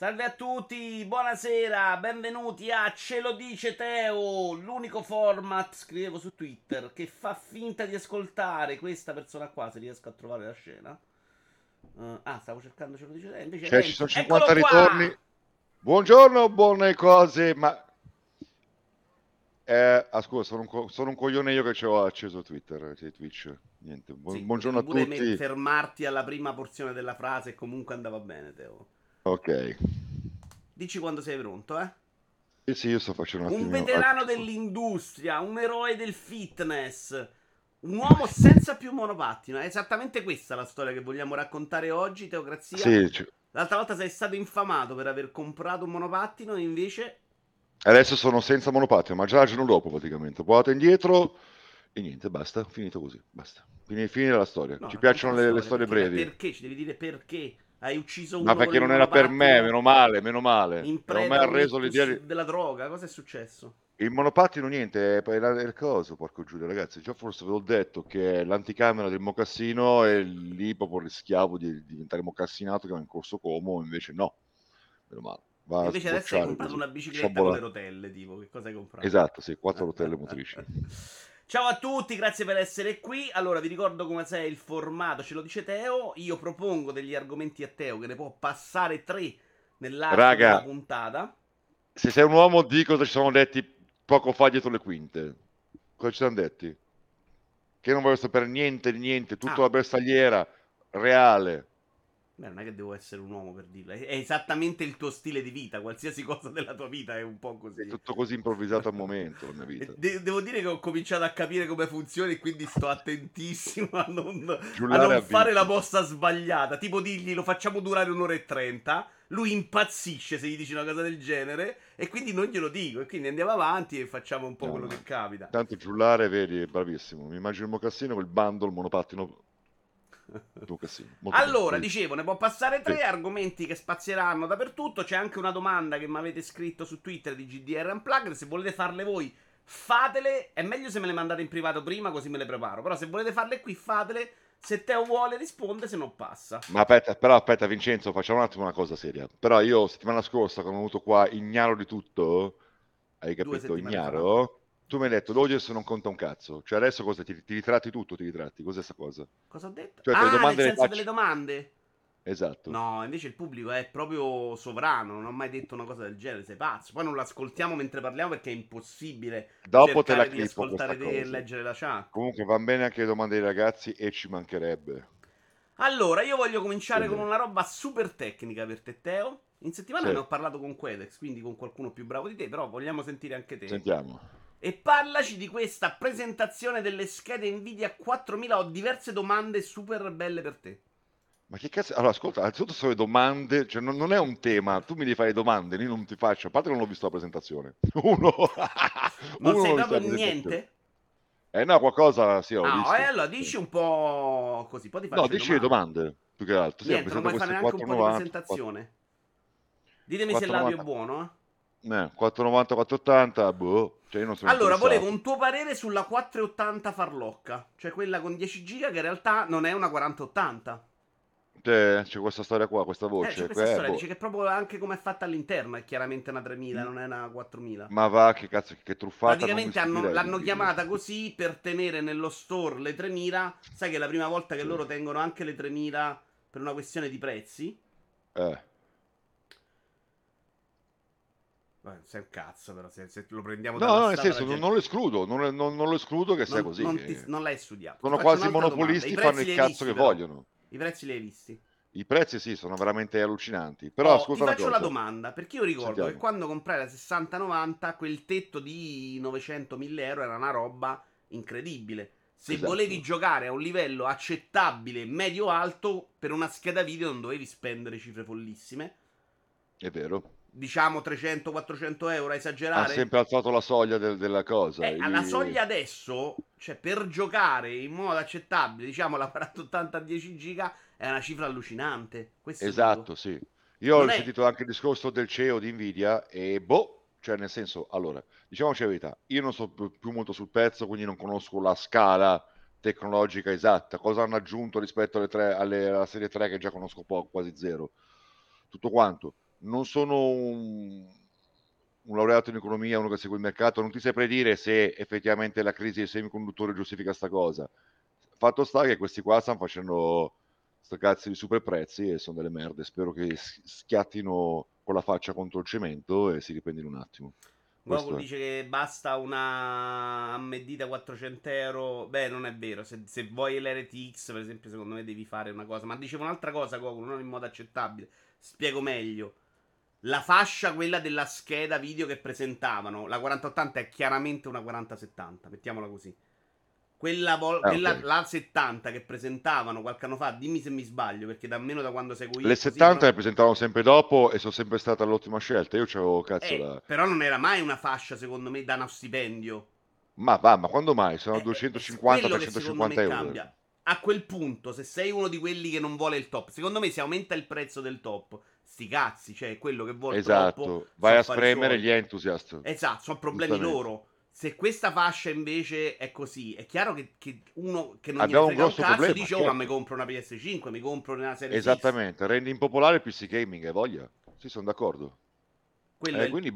Salve a tutti, buonasera, benvenuti a Ce lo dice Teo, l'unico format, scrivevo su Twitter, che fa finta di ascoltare questa persona qua, se riesco a trovare la scena. Stavo cercando Ce lo dice Teo, invece... Cioè, ci sono 50 ritorni. Qua. Buongiorno, buone cose, ma... scusa, sono un coglione io che ci ho acceso Twitter, Twitch, niente. Sì, buongiorno a tutti. Pure fermarti alla prima porzione della frase, comunque andava bene, Teo. Ok. Dici quando sei pronto, eh? Sì, io sto facendo un veterano dell'industria, un eroe del fitness, un uomo senza più monopattino. È esattamente questa la storia che vogliamo raccontare oggi, Teocrazia. Sì, l'altra volta sei stato infamato per aver comprato un monopattino e invece... Adesso sono senza monopattino, ma già il giorno dopo praticamente. Vado indietro e niente, basta, finito così, basta. Finire la storia. No, ci piacciono le storie brevi. Perché? Ci devi dire perché... Hai ucciso uno. Ma perché non era per me, meno male. Non mi ha reso l'idea della droga, cosa è successo? Il monopattino niente, è il coso, porco Giulio, ragazzi. Già forse ve l'ho detto che è l'anticamera del mocassino e lì proprio rischiavo di diventare mocassinato che va in corso Como, invece no. Meno male. Va invece adesso hai comprato una bicicletta con le rotelle, tipo, che cosa hai comprato? Esatto, sì, 4 rotelle motrici. Ciao a tutti, grazie per essere qui. Allora, vi ricordo come è il formato, ce lo dice Teo. Io propongo degli argomenti a Teo, che ne può passare 3 nell'arco della puntata. Se sei un uomo, di cosa ci siamo detti poco fa dietro le quinte. Cosa ci siamo detti? Che non voglio sapere niente di niente, tutta la bersagliera, reale. Beh, non è che devo essere un uomo per dirla, è esattamente il tuo stile di vita, qualsiasi cosa della tua vita è un po' così. È tutto così improvvisato al momento, la mia vita. Devo dire che ho cominciato a capire come funziona e quindi sto attentissimo a non fare la mossa sbagliata, tipo digli lo facciamo durare 1 ora e 30, lui impazzisce se gli dici una cosa del genere e quindi non glielo dico e quindi andiamo avanti e facciamo un po' quello che capita. Tanto Giullare, vedi, è bravissimo, mi immagino il mocassino col bando, il monopattino... Allora, dicevo, ne può passare 3 argomenti che spazieranno dappertutto. C'è anche una domanda che mi avete scritto su Twitter di GDR Unplugged. Se volete farle voi, fatele. È meglio se me le mandate in privato prima, così me le preparo. Però se volete farle qui, fatele. Se Teo vuole risponde, se no passa. Ma aspetta Vincenzo, facciamo un attimo una cosa seria. Però io settimana scorsa, quando ho venuto qua ignaro di tutto, hai capito, ignaro fa. Tu mi hai detto, l'audience non conta un cazzo. Cioè adesso cosa? Ti ritratti tutto, ti ritratti. Cos'è sta cosa? Cosa ho detto? Cioè, delle domande? Esatto. No, invece il pubblico è proprio sovrano. Non ho mai detto una cosa del genere, sei pazzo. Poi non l'ascoltiamo mentre parliamo perché è impossibile. Dopo te la clippo, ascoltare e leggere la chat. Comunque va bene anche le domande dei ragazzi e ci mancherebbe. Allora, io voglio cominciare con una roba super tecnica per te, Teo. In settimana ne ho parlato con Quedex, quindi con qualcuno più bravo di te, però vogliamo sentire anche te. Sentiamo. E parlaci di questa presentazione delle schede Nvidia 4000. Ho diverse domande super belle per te. Ma che cazzo? Allora, ascolta, innanzitutto sono le domande, cioè non è un tema, tu mi devi fare domande, io non ti faccio, a parte che non ho visto la presentazione. Non sei proprio niente? No, qualcosa sì, ho visto. Allora, dici un po' così, poi ti faccio dici le domande, più che altro. Sì, niente, non puoi fare neanche un po' di presentazione. 4... Ditemi se il labio è buono, eh. 490, 480, boh. Cioè io non sono allora, volevo un tuo parere sulla 480 farlocca, cioè quella con 10 giga che in realtà non è una 4080. C'è questa storia qua, questa voce. C'è questa storia, dice che proprio anche come è fatta all'interno è chiaramente una 3000, non è una 4000. Ma va, che cazzo, che truffata. Praticamente l'hanno chiamata così per tenere nello store le 3000. Sai che è la prima volta che loro tengono anche le 3000 per una questione di prezzi. Sei un cazzo, però se lo prendiamo dalla nel senso, non lo escludo, non lo escludo che sia così. Non l'hai studiato. Sono quasi monopolisti, fanno il cazzo che vogliono. I prezzi li hai visti? I prezzi sì, sono veramente allucinanti. Però ascolta, ti faccio la domanda, perché io ricordo che quando comprai la 6090 quel tetto di 900.000 euro era una roba incredibile. Se volevi giocare a un livello accettabile medio-alto, per una scheda video non dovevi spendere cifre follissime. È vero. Diciamo 300-400 euro a esagerare. Ha sempre alzato la soglia della cosa. Alla soglia adesso, cioè per giocare in modo accettabile, diciamo la 4080 a 10 giga è una cifra allucinante. Questo esatto, sì. Io ho sentito anche il discorso del CEO di Nvidia e cioè nel senso, allora, diciamoci la verità, io non so più molto sul pezzo, quindi non conosco la scala tecnologica esatta, cosa hanno aggiunto rispetto alla serie 3 che già conosco poco, quasi zero. Tutto quanto. non sono un laureato in economia, uno che segue il mercato, non ti saprei dire se effettivamente la crisi dei semiconduttori giustifica sta cosa. Fatto sta che questi qua stanno facendo sto cazzo di super prezzi e sono delle merde. Spero che schiattino con la faccia contro il cemento e si ripendino un attimo. Guapo dice che basta una AMD da €400. Beh, non è vero. Se vuoi l'RTX, per esempio, secondo me devi fare una cosa. Ma dicevo un'altra cosa, Goku, non in modo accettabile. Spiego meglio. La fascia, quella della scheda video che presentavano, la 4080 è chiaramente una 4070, mettiamola così. Quella, okay. La 70 che presentavano qualche anno fa, dimmi se mi sbaglio, perché da almeno da quando seguo io... Le 70 le presentavano sempre dopo e sono sempre stata l'ottima scelta. Io c'avevo cazzo la... Però non era mai una fascia, secondo me, da uno stipendio. Ma va, ma quando mai? Sono 250-350 €. Cambia. A quel punto, se sei uno di quelli che non vuole il top, secondo me si aumenta il prezzo del top. Sti cazzi, cioè quello che vuole troppo... Esatto, vai a spremere gli entusiasti. Esatto, sono problemi loro. Se questa fascia invece è così, è chiaro che uno che non gli frega un cazzo problema, dice: certo. Oh, ma mi compro una PS5, mi compro una serie. Esattamente, rendi impopolare il PC gaming, hai voglia? Sì, sono d'accordo. Quindi, il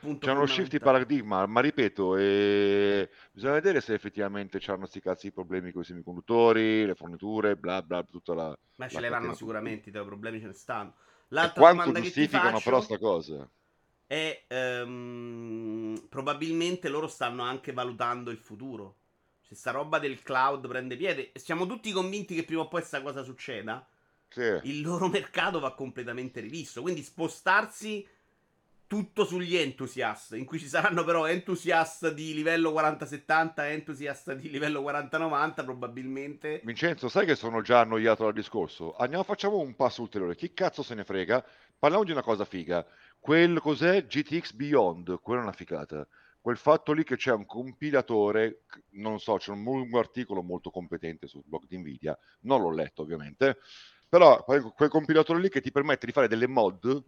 punto c'è uno shift di paradigma, ma ripeto, bisogna vedere se effettivamente c'hanno sti cazzi i problemi con i semiconduttori, le forniture, bla bla, tutta la... Ma ce le vanno sicuramente, i problemi ce ne stanno. L'altra domanda che ti faccio... Quanto giustificano però sta cosa? E probabilmente loro stanno anche valutando il futuro. Cioè, sta roba del cloud prende piede. Siamo tutti convinti che prima o poi questa cosa succeda. Sì. Il loro mercato va completamente rivisto. Quindi spostarsi tutto sugli entusiast, in cui ci saranno però entusiast di livello 4070, entusiast di livello 4090, probabilmente. Vincenzo, sai che sono già annoiato dal discorso? Andiamo, facciamo un passo ulteriore. Chi cazzo se ne frega? Parliamo di una cosa figa. Quel cos'è GTX Beyond? Quella è una ficata. Quel fatto lì che c'è un compilatore, non so, c'è un lungo articolo molto competente sul blog di Nvidia, non l'ho letto ovviamente, però quel compilatore lì che ti permette di fare delle mod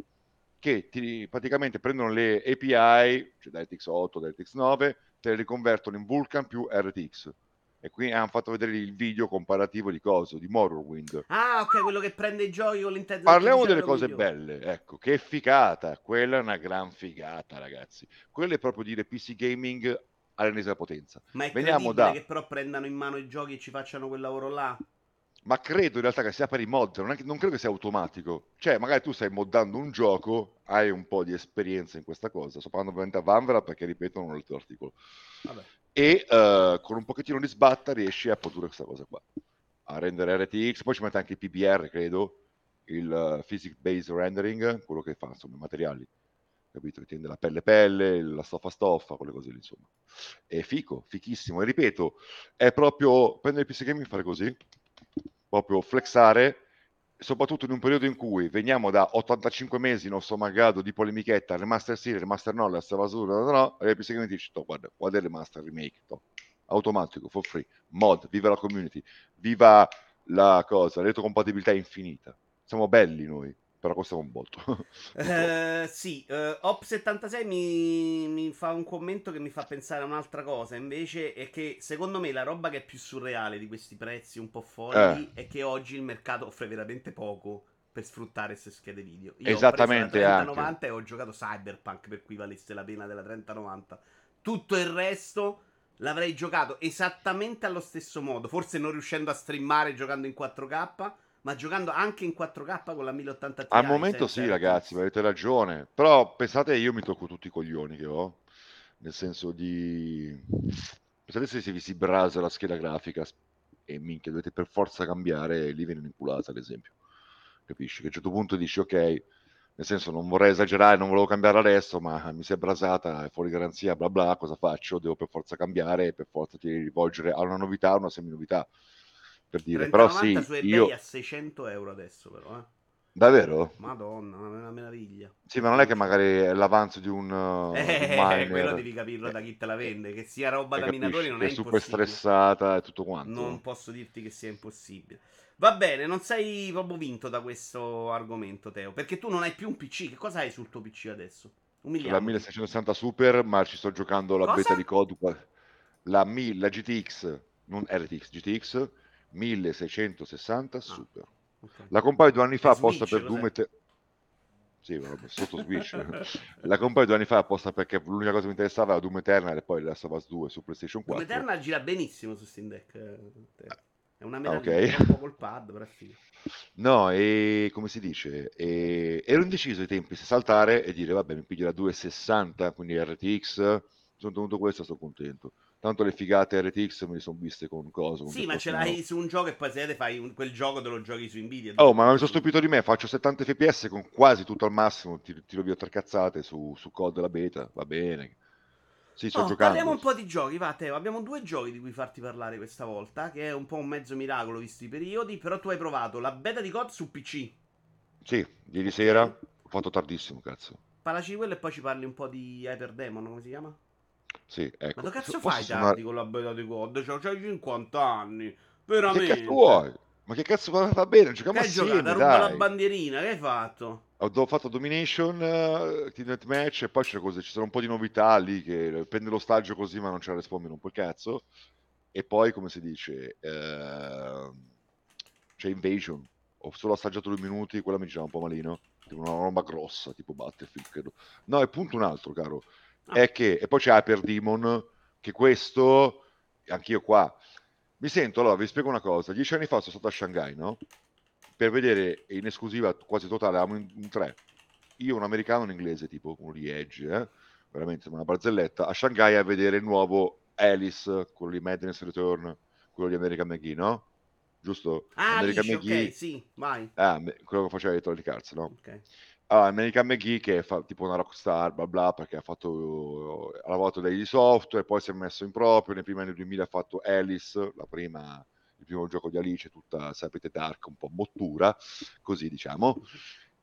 che ti praticamente prendono le API, cioè da RTX 8, da RTX 9, te le riconvertono in Vulkan più RTX. E qui hanno fatto vedere il video comparativo di coso, di Morrowind. Ah, ok, quello che prende il gioco all'interno. Parliamo delle cose belle, ecco, che figata. Quella è una gran figata, ragazzi. Quello è proprio dire PC gaming all'ennesima potenza. Ma è incredibile che però prendano in mano i giochi e ci facciano quel lavoro là. Ma credo in realtà che sia per i mod, non credo che sia automatico. Cioè, magari tu stai moddando un gioco, hai un po' di esperienza in questa cosa. Sto parlando ovviamente a Vanvera perché, ripeto, non ho letto l'articolo. Vabbè. E con un pochettino di sbatta riesci a produrre questa cosa qua, a rendere RTX, poi ci mette anche il PBR, credo, il Physics Based Rendering, quello che fa, insomma, i materiali, capito? Che tiende la pelle, la stoffa, quelle cose lì, insomma. È fico, fichissimo, e ripeto, è proprio prendere il PC Gaming e fare così, proprio flexare, soprattutto in un periodo in cui veniamo da 85 mesi, non so, malgrado, di polemichetta, remaster sì, remaster no, la salvasura, no, e poi mi dici, guarda, qual è il remaster, remake, to. Automatico, for free, mod, viva la community, viva la cosa, la retrocompatibilità infinita, siamo belli noi, però costiamo un botto. Sì, Op76 mi fa un commento che mi fa pensare a un'altra cosa, invece, è che secondo me la roba che è più surreale di questi prezzi un po' folli è che oggi il mercato offre veramente poco per sfruttare queste schede video. Io esattamente, ho preso la 3090 e ho giocato Cyberpunk, per cui valesse la pena della 3090. Tutto il resto l'avrei giocato esattamente allo stesso modo, forse non riuscendo a streamare giocando in 4K, ma giocando anche in 4K con la 1080 Ti. Al momento sì, ragazzi, avete ragione. Però pensate, io mi tocco tutti i coglioni che ho, nel senso di... Pensate se vi si brasa la scheda grafica e minchia, dovete per forza cambiare, e lì viene inculata, ad esempio. Capisci? Che a un certo punto dici, ok, nel senso, non vorrei esagerare, non volevo cambiare adesso, ma mi si è brasata, è fuori garanzia, bla bla, cosa faccio? Devo per forza cambiare, per forza ti rivolgere a una novità, a una semi-novità. Per dire, però sì, su eBay io... a €600 adesso, però, eh. Davvero? Madonna, una meraviglia. Sì, ma non è che magari è l'avanzo di un miner. Quello devi capirlo da chi te la vende, che sia roba da minatori non è impossibile. È super stressata e tutto quanto. Non posso dirti che sia impossibile. Va bene, non sei proprio vinto da questo argomento, Teo, perché tu non hai più un PC. Che cosa hai sul tuo PC adesso? La 1660 Super, ma ci sto giocando la beta di Code, la GTX, non RTX, GTX 1660 Super. Okay. La compai 2 anni fa, posta per Doom Eternal. Sì, sotto Switch. La comprai 2 anni fa apposta perché l'unica cosa che mi interessava era Doom Eternal e poi Last of Us 2 su PlayStation 4. Doom Eternal gira benissimo su Steam Deck. È una meraviglia, okay. Un po' col pad, però figo. No, e come si dice? Ero indeciso ai tempi se saltare e dire vabbè, mi piglio la 260, quindi RTX. Sono tenuto questo, sto contento. Tanto le figate RTX me le sono viste con coso. Sì, ma ce l'hai no. Su un gioco e poi se te fai quel gioco te lo giochi su Nvidia. Oh, ma mi sono stupito di me, faccio 70 fps con quasi tutto al massimo, tiro via tre cazzate su COD la beta, va bene. Sì, sto giocando. Parliamo un po' di giochi, va Teo, abbiamo due giochi di cui farti parlare questa volta, che è un po' un mezzo miracolo visto i periodi, però tu hai provato la beta di COD su PC. Sì, ieri sera, ho fatto tardissimo, cazzo. Parlaci di quello e poi ci parli un po' di Hyper Demon, come si chiama? Sì, ecco. Ma che cazzo fai tardi con la beta di COD? C'hai 50 anni, veramente. Che cazzo vuoi? Ma che cazzo va bene? Giochiamo assieme, dai. Che hai giocato? La bandierina, che hai fatto? Ho fatto Domination, Team Match e poi c'è cose, ci sono un po' di novità lì che prende l'ostaggio così ma non ce la rispondono un po' il cazzo. E poi, come si dice, c'è Invasion. Ho solo assaggiato 2 minuti, quella mi girava un po' malino. Tipo una roba grossa, tipo Battlefield, credo. No, è punto un altro, caro. È che, e poi c'è Hyper Demon, che questo anch'io qua mi sento, allora vi spiego una cosa, 10 anni fa sono stato a Shanghai, no? Per vedere in esclusiva quasi totale, avevamo in tre, io, un americano, un inglese, tipo uno di Edge, veramente una barzelletta, a Shanghai a vedere il nuovo Alice, quello di Madness Return, quello di American McGee, no? Giusto? Ah, American McGee, ok, sì, vai. Quello che faceva dietro le calze, no? Ok. Ah, American McGee che fa tipo una Rockstar, bla bla, perché ha lavorato degli software, poi si è messo in proprio, nei primi anni 2000 ha fatto Alice, il primo gioco di Alice, tutta, sapete, dark, un po' mottura, così diciamo,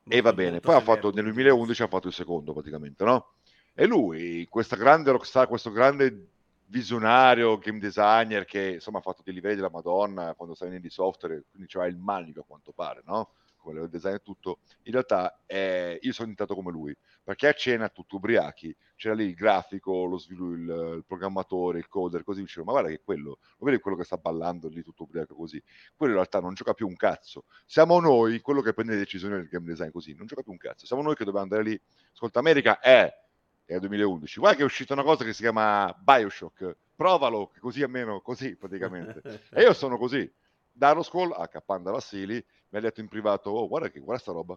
e va bene, poi nel 2011 ha fatto il secondo praticamente, no? E lui, questa grande Rockstar, questo grande visionario game designer che insomma ha fatto dei livelli della Madonna quando stai nei di software, quindi c'era il manico a quanto pare, no? Quello del design e tutto, in realtà io sono diventato come lui, perché a cena tutto ubriachi, c'era lì il grafico, lo sviluppo, il programmatore, il coder, così dicevo, ma guarda che quello, lo vedi quello che sta ballando lì tutto ubriaco così, quello in realtà non gioca più un cazzo, siamo noi, quello che prende le decisioni del game design così, non gioca più un cazzo, siamo noi che dobbiamo andare lì, ascolta America è 2011, guarda che è uscita una cosa che si chiama Bioshock, provalo, così almeno, così praticamente, e io sono così, Darlo Scroll a Cappanda Vassili mi ha detto in privato, oh guarda sta roba,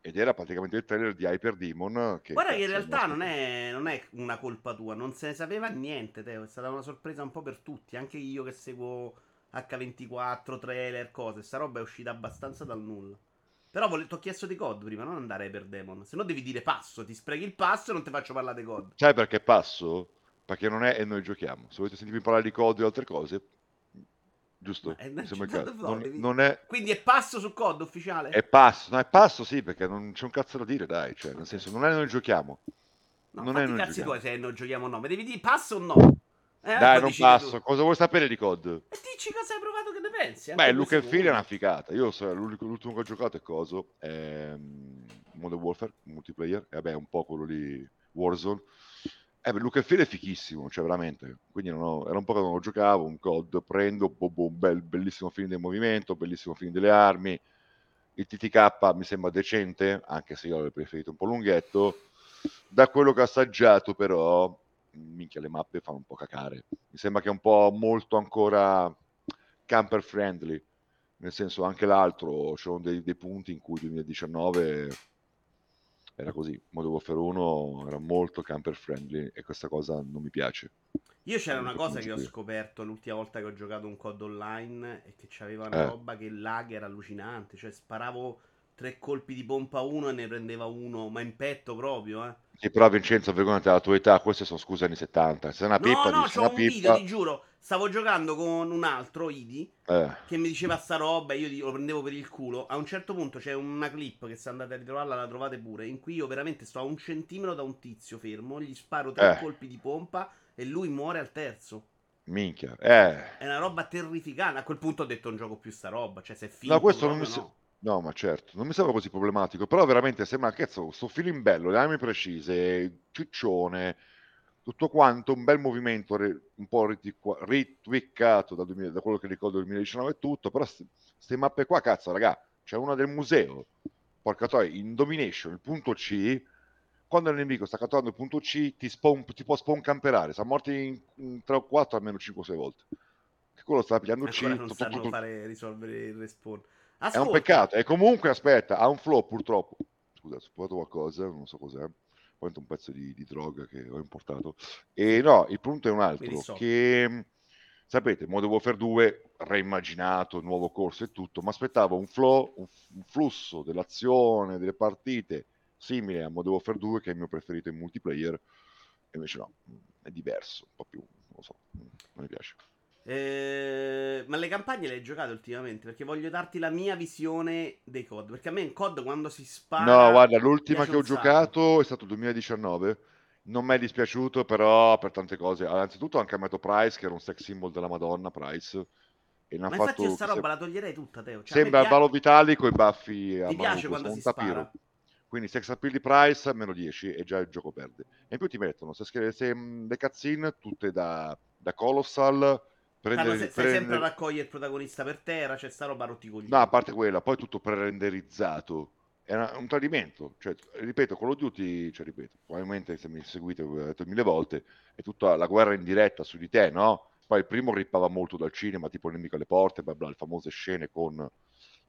ed era praticamente il trailer di Hyper Demon che guarda che in realtà non è una colpa tua, non se ne sapeva niente Teo, è stata una sorpresa un po' per tutti, anche io che seguo H24 trailer, cose, sta roba è uscita abbastanza dal nulla, però ti ho chiesto di COD prima, non andare a Hyper Demon, se no devi dire passo, ti sprechi il passo e non ti faccio parlare di COD, sai perché passo? Perché non è e noi giochiamo, se volete sentirmi parlare di COD e altre cose. Giusto, non è... Quindi è passo su COD ufficiale? È passo sì, perché non c'è un cazzo da dire, dai, cioè, nel senso, non è noi giochiamo. No, non è noi cazzi giochiamo. Tuoi se noi giochiamo o no, ma devi dire passo o no? Dai, non passo, cosa vuoi sapere di COD? E dici cosa hai provato, che ne pensi? Beh, Look and Feel è una figata, io so, l'ultimo che ho giocato è coso, è Modern Warfare, multiplayer, e vabbè, un po' quello lì, Warzone. Look and Feel è fichissimo, cioè veramente, quindi era un po' che non lo giocavo, un COD, prendo, bellissimo film del movimento, bellissimo film delle armi, il TTK mi sembra decente, anche se io l'avrei preferito un po' lunghetto, da quello che ho assaggiato però, minchia le mappe fanno un po' cacare, mi sembra che è un po' molto ancora camper friendly, nel senso anche l'altro, c'erano dei punti in cui 2019... era così, Modern Warfare 1 era molto camper friendly e questa cosa non mi piace. Io c'era una cosa che ho scoperto l'ultima volta che ho giocato un COD online e che c'aveva una roba che lag era allucinante, cioè sparavo 3 colpi di pompa uno e ne prendeva uno, ma in petto proprio, Sì, però Vincenzo, vergognati alla tua età, queste sono scuse anni 70, se una pippa no, c'ho un video, ti giuro, stavo giocando con un altro, Idi, che mi diceva sta roba e io lo prendevo per il culo, a un certo punto c'è una clip che se andate a ritrovarla la trovate pure, in cui io veramente sto a 1 centimetro da un tizio fermo, gli sparo 3 colpi di pompa e lui muore al terzo. Minchia, È una roba terrificante, a quel punto ho detto non gioco più sta roba, cioè se è finito. No, questo non mi sembra. No, ma certo, non mi sembra così problematico, però veramente sembra che sto feeling bello, le armi precise, ciccione, tutto quanto, un bel movimento un po' ritwiccato da quello che ricordo del 2019 e tutto, però queste mappe qua, cazzo, raga, c'è una del museo, porca troia, in Domination, il punto C, quando il nemico sta catturando il punto C, ti può spawn camperare, sta morti in 3 o 4, almeno 5-6 volte. Che quello sta pigliando C. Non tutto, sanno tutto. Fare risolvere il respawn. Ascolta. È un peccato, e comunque, aspetta, ha un flow purtroppo. Scusa, ho supportato qualcosa, non so cos'è. Poi un pezzo di droga che ho importato. E no, il punto è un altro, che... Sapete, Modern Warfare 2, reimmaginato, nuovo corso e tutto, ma aspettavo un flow, un flusso dell'azione, delle partite, simile a Modern Warfare 2, che è il mio preferito in multiplayer, e invece no, è diverso, un po' più, non lo so, non mi piace. Ma le campagne le hai giocate ultimamente? Perché voglio darti la mia visione dei COD, perché a me in COD quando si spara... No, guarda, l'ultima che ho giocato è stato il 2019, non mi è dispiaciuto però per tante cose, anzitutto ho anche amato Price, che era un sex symbol della Madonna, Price, e ma infatti fatto... io sta roba la toglierei tutta, Teo, cioè, sembra Ballo Vitali coi baffi a Maruco, piace quando si tapiro. Spara, quindi sex appeal di Price meno 10 e già il gioco perde, e in più ti mettono se le cutscene tutte da Colossal, stai sempre a raccogliere il protagonista per terra, c'è sta roba rotti coglioni. No, a parte quella, poi tutto pre-renderizzato. È un tradimento, cioè, ripeto, Call of Duty, cioè, ripeto, probabilmente se mi seguite, ho detto 1000 volte, è tutta la guerra in diretta su di te, no? Poi il primo rippava molto dal cinema, tipo il nemico alle porte, bla bla, le famose scene con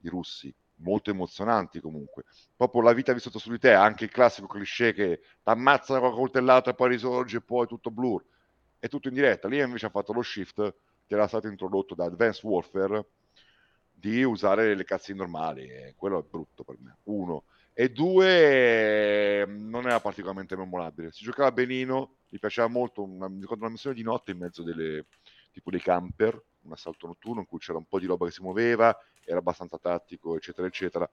i russi, molto emozionanti comunque. Proprio la vita vissuta su di te, anche il classico cliché che t'ammazzano con la coltellata e poi risorge, poi tutto blur, è tutto in diretta. Lì invece ha fatto lo shift, che era stato introdotto da Advanced Warfare, di usare le cazzine normali, quello è brutto per me, uno. E due, non era particolarmente memorabile, si giocava benino, mi piaceva molto, una missione di notte in mezzo tipo dei camper, un assalto notturno in cui c'era un po' di roba che si muoveva, era abbastanza tattico, eccetera, eccetera,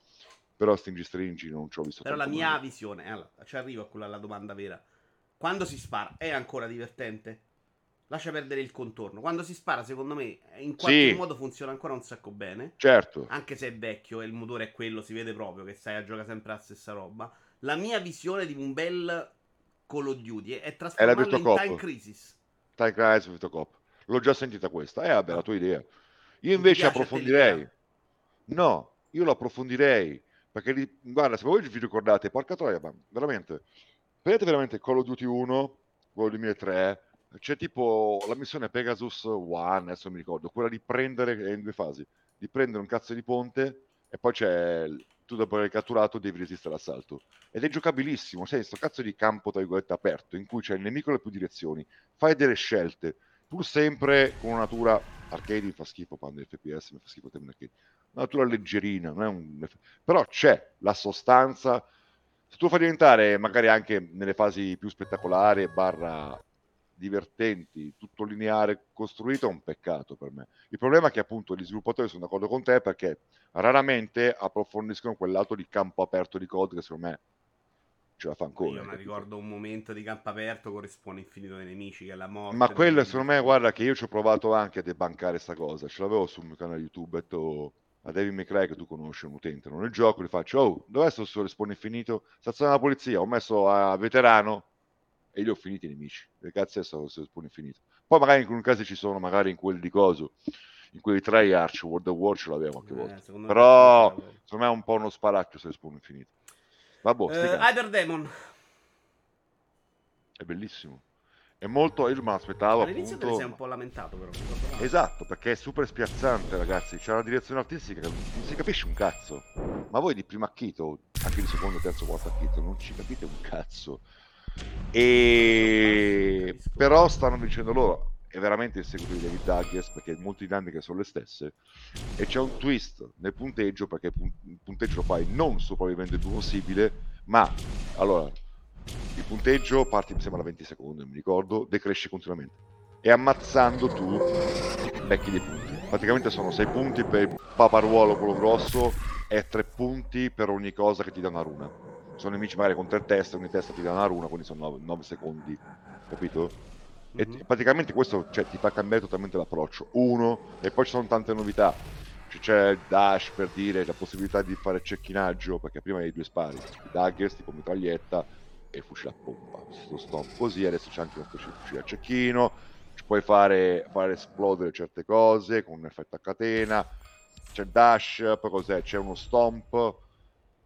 però stringi, non ci ho visto. Però la mia visione, allora, ci arrivo a quella, alla domanda vera, quando si spara è ancora divertente? Lascia perdere il contorno. Quando si spara, secondo me, in qualche modo funziona ancora un sacco bene. Certo. Anche se è vecchio e il motore è quello, si vede proprio che stai a giocare sempre la stessa roba. La mia visione di un bel Call of Duty è trasformarlo in Time Crisis. Time Crisis, Vitocop. L'ho già sentita questa. Vabbè, la tua idea. Io invece approfondirei. No, io lo approfondirei. Perché, guarda, se voi vi ricordate, porca troia, ma veramente. Prendete veramente Call of Duty 1, quello 2003... C'è tipo la missione Pegasus One, adesso mi ricordo, quella di prendere, in due fasi, di prendere un cazzo di ponte, e poi c'è tu dopo aver catturato devi resistere all'assalto, ed è giocabilissimo, sei in sto cazzo di campo tra virgolette aperto, in cui c'è il nemico alle più direzioni, fai delle scelte, pur sempre con una natura arcade, mi fa schifo quando FPS, mi fa schifo termine arcade, una natura leggerina, non è però c'è la sostanza, se tu lo fai diventare magari anche nelle fasi più spettacolari / divertenti, tutto lineare costruito, è un peccato per me. Il problema è che appunto gli sviluppatori, sono d'accordo con te, perché raramente approfondiscono quel lato di campo aperto di COD che secondo me ce la fa ancora. Io mi ricordo un momento di campo aperto corrisponde infinito dei nemici, che è la morte. Ma quello secondo me, guarda, che io ci ho provato anche a debancare sta cosa, ce l'avevo sul mio canale YouTube, ho detto a David McRae, che tu conosci, un utente, non il gioco, gli faccio, oh, dov'è sto corrisponde infinito? Stazione della polizia, ho messo a veterano, e li ho finiti i nemici, le cazzo se spone infinito. Poi magari in alcuni casi ci sono, magari in quelli di coso, in quelli Treyarch, World of War ce l'avevamo anche volte. Però secondo me è un po' uno sparacchio se spone infinito. Vabbè, Hyper Demon è bellissimo, è molto, io me l'aspettavo all'inizio, appunto... te ne sei un po' lamentato però. Esatto, perché è super spiazzante, ragazzi, c'è una direzione artistica che non si capisce un cazzo, ma voi di primo acchito, anche di secondo, terzo, quarto acchito non ci capite un cazzo. E però stanno vincendo loro, è veramente il seguito di Devil Daggers, perché molte dinamiche sono le stesse e c'è un twist nel punteggio, perché il punteggio lo fai non sopravvivendo il più possibile, ma allora il punteggio parte, mi sembra, da 20 secondi, mi ricordo, decresce continuamente e ammazzando tu becchi dei punti, praticamente sono 6 punti per il paparuolo, quello grosso, e 3 punti per ogni cosa che ti dà una runa. Sono nemici magari con 3 teste, ogni testa ti dà una runa, quindi sono 9 secondi, capito? E praticamente questo, cioè, ti fa cambiare totalmente l'approccio. Uno, e poi ci sono tante novità, c'è il dash, per dire, la possibilità di fare cecchinaggio, perché prima avevi 2 spari, i daggers tipo mitraglietta e fucile a pompa, questo stop così, adesso c'è anche la fucile a cecchino, ci puoi fare esplodere certe cose con un effetto a catena, c'è il dash, poi cos'è? C'è uno stomp,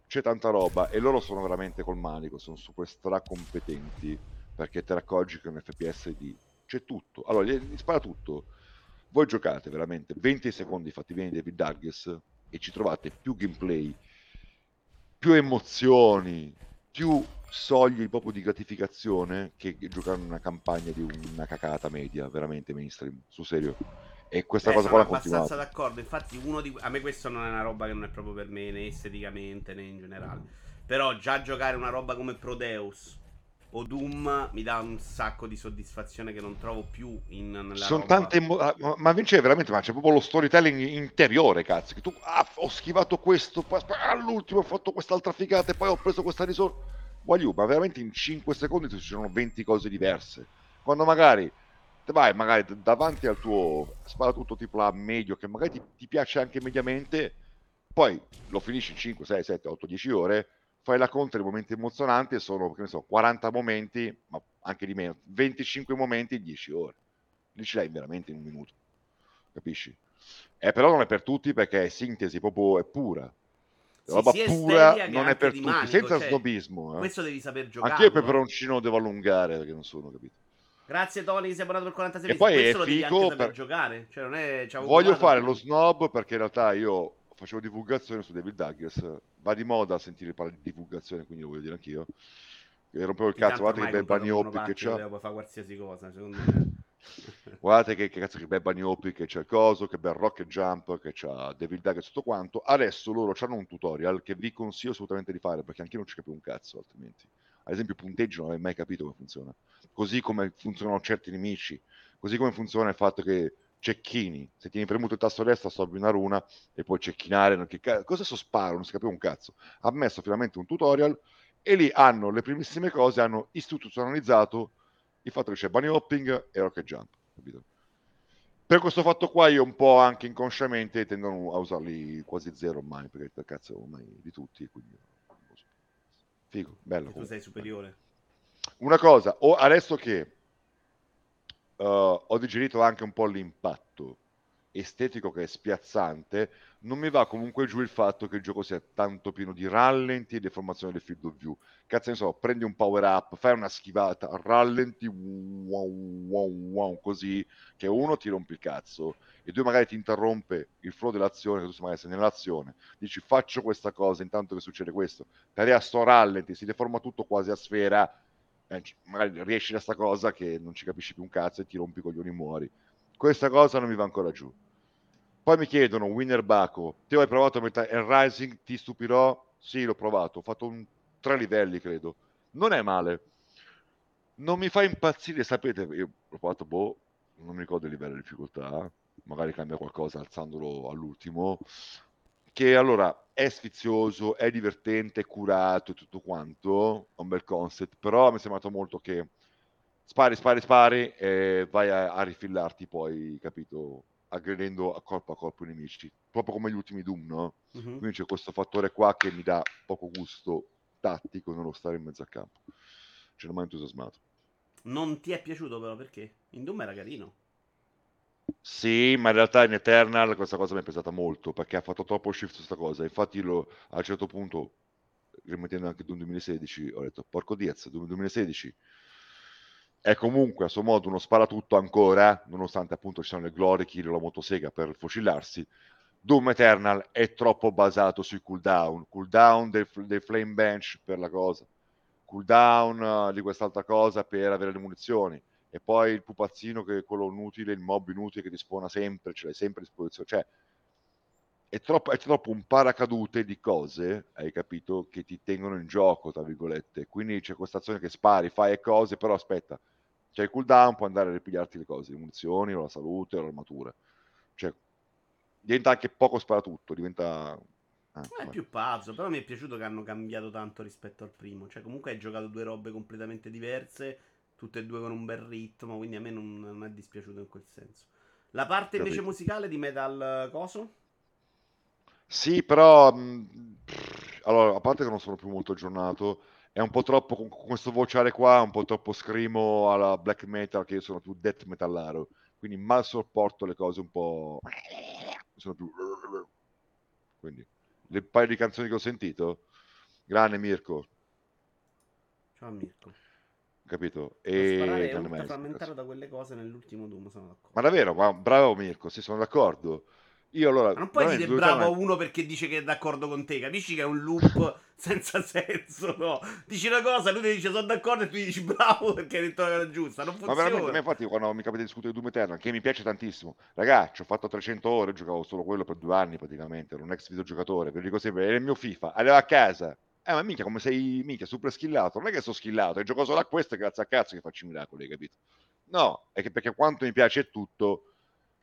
c'è tanta roba e loro sono veramente col manico, sono super stracompetenti, perché te raccorgi che un FPS di c'è tutto, allora gli spara tutto. Voi giocate veramente 20 secondi fatti bene Devil Daggers e ci trovate più gameplay, più emozioni, più soglie proprio di gratificazione che giocare in una campagna di una cacata media, veramente mainstream, sul serio. E questa cosa qua la continuavo. Sono abbastanza d'accordo, infatti a me questo non è una roba che non è proprio per me, né esteticamente né in generale. Però già giocare una roba come Prodeus o Doom mi dà un sacco di soddisfazione che non trovo più nella sono roba. Tante ma invece veramente, ma c'è proprio lo storytelling interiore, cazzo, che tu ho schivato questo, poi all'ultimo ho fatto quest'altra figata e poi ho preso questa risorsa. Wagyu, ma veramente in 5 secondi ti succedono 20 cose diverse. Quando magari te vai magari davanti al tuo sparatutto tipo la medio che magari ti piace anche mediamente, poi lo finisci in 5, 6, 7, 8, 10 ore. Fai la conta dei momenti emozionanti e sono, che ne so, 40 momenti, ma anche di meno, 25 momenti in 10 ore. Lì ce l'hai veramente in un minuto, capisci? Però non è per tutti, perché è sintesi proprio è pura. La roba pura non è per tutti, manico, senza snobismo. Questo devi saper giocare. Anche io il peperoncino devo allungare, perché non sono, capito? Grazie Tony, sei abbonato per 46 mesi. E poi questo è lo devi anche saper giocare. Cioè, non è, voglio fare lo snob, perché in realtà io facevo divulgazione su Devil Daggers, va di moda a sentire parlare di divulgazione, quindi lo voglio dire anch'io. E rompevo il cazzo, guardate che bel bunny hoppy che c'è. Puoi fare qualsiasi cosa, secondo me. Guardate che cazzo che bel bunny hoppy che c'è il coso, che bel rocket jump che c'ha Devil Daggers, tutto quanto. Adesso loro c'hanno un tutorial che vi consiglio assolutamente di fare, perché anch'io non ci capivo un cazzo altrimenti. Ad esempio il punteggio non avevo mai capito come funziona. Così come funzionano certi nemici, così come funziona il fatto che cecchini, se tieni premuto il tasto destro assorbi una runa e puoi cecchinare. Cosa so sparo? Non si capiva un cazzo. Ha messo finalmente un tutorial e lì hanno le primissime cose, hanno istituzionalizzato il fatto che c'è bunny hopping e rocket jump, capito? Per questo fatto qua io un po' anche inconsciamente tendo a usarli quasi zero ormai, perché il cazzo è ormai di tutti, quindi figo, bello. E tu sei superiore. Una cosa, o adesso che ho digerito anche un po' l'impatto estetico che è spiazzante, non mi va comunque giù il fatto che il gioco sia tanto pieno di rallenti e deformazione del field of view. Cazzo, ne so, prendi un power up, fai una schivata, rallenti, wow, così che uno ti rompe il cazzo e due magari ti interrompe il flow dell'azione, che tu magari sei nell'azione, dici faccio questa cosa intanto che succede questo, crea sto rallenti, si deforma tutto quasi a sfera, magari riesci da sta cosa che non ci capisci più un cazzo e ti rompi i coglioni, muori. Questa cosa non mi va ancora giù. Poi mi chiedono Winner Baco, te hai provato a metà il Rising, ti stupirò? Sì, l'ho provato, ho fatto 3 livelli credo, non è male, non mi fa impazzire, sapete, io l'ho provato, non mi ricordo il livello di difficoltà, magari cambia qualcosa alzandolo all'ultimo, che allora è sfizioso, è divertente, è curato e tutto quanto, è un bel concept, però mi è sembrato molto che spari e vai a rifillarti poi, capito, aggredendo a corpo i nemici, proprio come gli ultimi Doom, no? Uh-huh. Quindi c'è questo fattore qua che mi dà poco gusto tattico nello stare in mezzo al campo, cioè non mi ha entusiasmato. Non ti è piaciuto però perché? In Doom era carino. Sì, ma in realtà in Eternal questa cosa mi è pesata molto, perché ha fatto troppo shift su sta cosa. Infatti a un certo punto, rimettendo anche Doom 2016, ho detto porco Diaz, Doom 2016 è comunque a suo modo uno sparatutto ancora, nonostante appunto ci sono le glory kill, la motosega per fucilarsi. Doom Eternal è troppo basato sui cooldown dei flame bench per la cosa, cooldown di quest'altra cosa per avere le munizioni, e poi il pupazzino che è quello inutile, il mob inutile che ti spawna sempre, ce l'hai sempre a disposizione, cioè è troppo un paracadute di cose, hai capito, che ti tengono in gioco, tra virgolette, quindi c'è questa azione che spari, fai e cose, però aspetta, c'è il cooldown, puoi andare a ripigliarti le cose, le munizioni, o la salute, o l'armatura, cioè diventa anche poco sparatutto, diventa... è più pazzo, però mi è piaciuto che hanno cambiato tanto rispetto al primo, cioè comunque hai giocato due robe completamente diverse, tutte e due con un bel ritmo, quindi a me non è dispiaciuto in quel senso. La parte invece musicale di Metal Coso? Sì, però allora, a parte che non sono più molto aggiornato, è un po' troppo con questo vociare qua, un po' troppo scrimo alla black metal, che io sono più death metallaro, quindi mal sopporto le cose un po', sono più, quindi le paio di canzoni che ho sentito Grande Mirko. Ciao Mirko. Capito? E è un frammentato da quelle cose nell'ultimo Doom, sono d'accordo. Ma davvero, ma bravo Mirko, sì, sono d'accordo. Io allora, ma non puoi essere bravo uno perché dice che è d'accordo con te, capisci che è un loop senza senso, no? Dici una cosa, lui ti dice sono d'accordo e tu gli dici bravo perché hai detto la cosa giusta, non funziona. Ma veramente, a me infatti quando mi capita di discutere di Doom Eternal, che mi piace tantissimo, ragazzi, ho fatto 300 ore, giocavo solo quello per 2 anni praticamente, ero un ex videogiocatore, ve lo dico sempre, era il mio FIFA, arrivavo a casa, ma minchia come sei, minchia, super schillato, non è che sono schillato, e gioco solo a questo e grazie a cazzo che faccio i miracoli, capito? No, è che perché quanto mi piace tutto,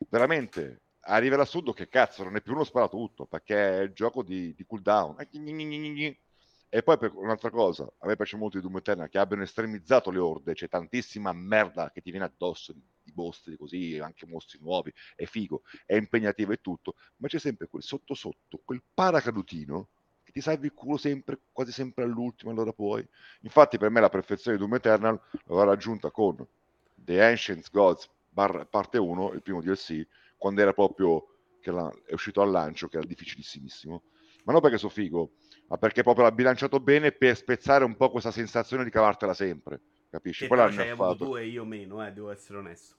veramente... Arriva l'assurdo che cazzo non è più uno sparatutto perché è il gioco di cooldown. E poi per un'altra cosa, a me piace molto di Doom Eternal che abbiano estremizzato le orde, c'è tantissima merda che ti viene addosso di mostri così, anche mostri nuovi, è figo, è impegnativo e tutto, ma c'è sempre quel sotto sotto, quel paracadutino che ti salvi il culo sempre, quasi sempre all'ultimo, allora poi. Infatti per me la perfezione di Doom Eternal l'ho raggiunta con The Ancient Gods parte 1, il primo DLC, quando era proprio che è uscito al lancio, che era difficilissimissimo, ma non perché sono figo, ma perché proprio l'ha bilanciato bene per spezzare un po' questa sensazione di cavartela sempre, capisci? Poi l'hanno fatto tu e io meno, devo essere onesto.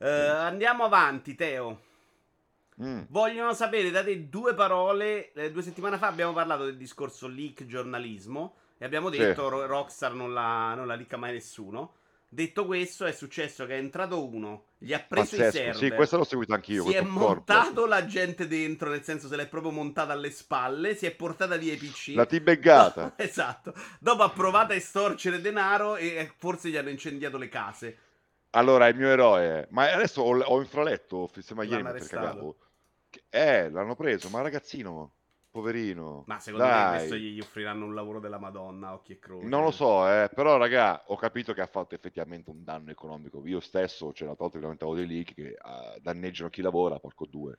Andiamo avanti, Teo. Vogliono sapere da te 2 parole. 2 settimane fa abbiamo parlato del discorso leak giornalismo e abbiamo detto sì. Rockstar non la leaka mai nessuno. Detto questo, è successo che è entrato uno, gli ha preso i server. Sì, questo l'ho seguito anch'io. Si è montato la gente dentro, nel senso se l'è proprio montata alle spalle, si è portata via i PC. La tibeggata. No, esatto. Dopo ha provato a estorcere denaro e forse gli hanno incendiato le case. Allora, il mio eroe. Ma adesso ho infraletto, ma ieri perché cagavo. L'hanno preso, ma ragazzino... poverino. Ma secondo me questo gli offriranno un lavoro della Madonna, occhi e croce. Non lo so, però raga, ho capito che ha fatto effettivamente un danno economico. Io stesso ce l'ho tolto veramente dei leak che danneggiano chi lavora, porco due.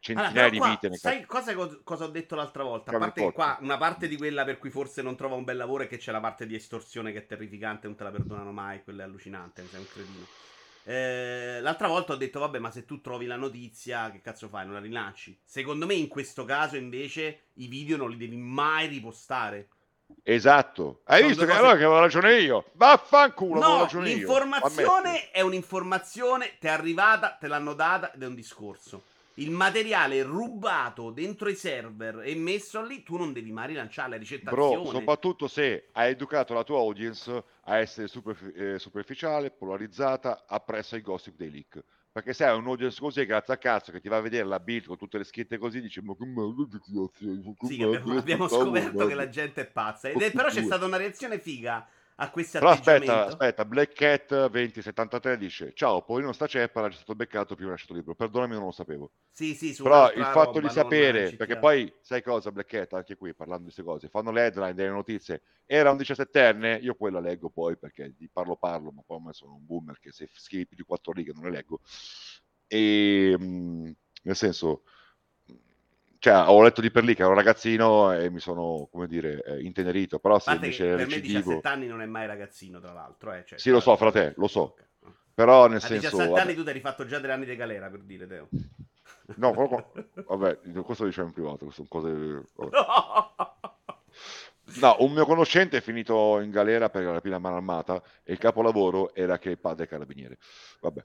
Centinaia di vite. Sai cosa ho detto l'altra volta? A parte che qua una parte di quella per cui forse non trova un bel lavoro è che c'è la parte di estorsione che è terrificante, non te la perdonano mai, quella è allucinante, mi sei un cretino. L'altra volta ho detto vabbè, ma se tu trovi la notizia che cazzo fai, non la rilanci? Secondo me in questo caso invece i video non li devi mai ripostare. Esatto, hai sono visto che allora che avevo ragione io, vaffanculo, no, avevo ragione io. L'informazione è un'informazione, ti è arrivata, te l'hanno data ed è un discorso. Il materiale rubato dentro i server e messo lì, tu non devi mai rilanciare la ricettazione. Bro, soprattutto se hai educato la tua audience a essere superficiale, polarizzata, appresso ai gossip dei leak. Perché se hai un audience così, grazie a cazzo, che ti va a vedere la build con tutte le scritte così, dici ma che merda di cazzo. Sì, abbiamo scoperto che la gente è pazza. Però c'è stata una reazione figa a questi atteggiamenti. Aspetta, Black Cat 2073 dice ciao, Paolino sta ceppa, l'ha stato beccato prima di lasciato il libro, perdonami non lo sapevo. Sì, però il fatto di sapere, perché poi sai cosa Black Cat, anche qui parlando di queste cose, fanno le headline delle notizie, era un 17enne, io poi la leggo poi perché di parlo, ma poi sono un boomer che se scrivi più di 4 righe non le leggo, e nel senso, cioè, ho letto di per lì che era un ragazzino e mi sono, come dire, intenerito. Però se invece per me 17 anni non è mai ragazzino, tra l'altro. Cioè, sì, lo so, frate, lo so. Però nel senso... A 17 anni tu ti hai rifatto già 3 anni di galera, per dire, Teo. No, però... vabbè, questo lo diciamo in privato, sono cose... No, un mio conoscente è finito in galera per la rapina a mano armata e il capolavoro era che il padre è carabiniere. Vabbè.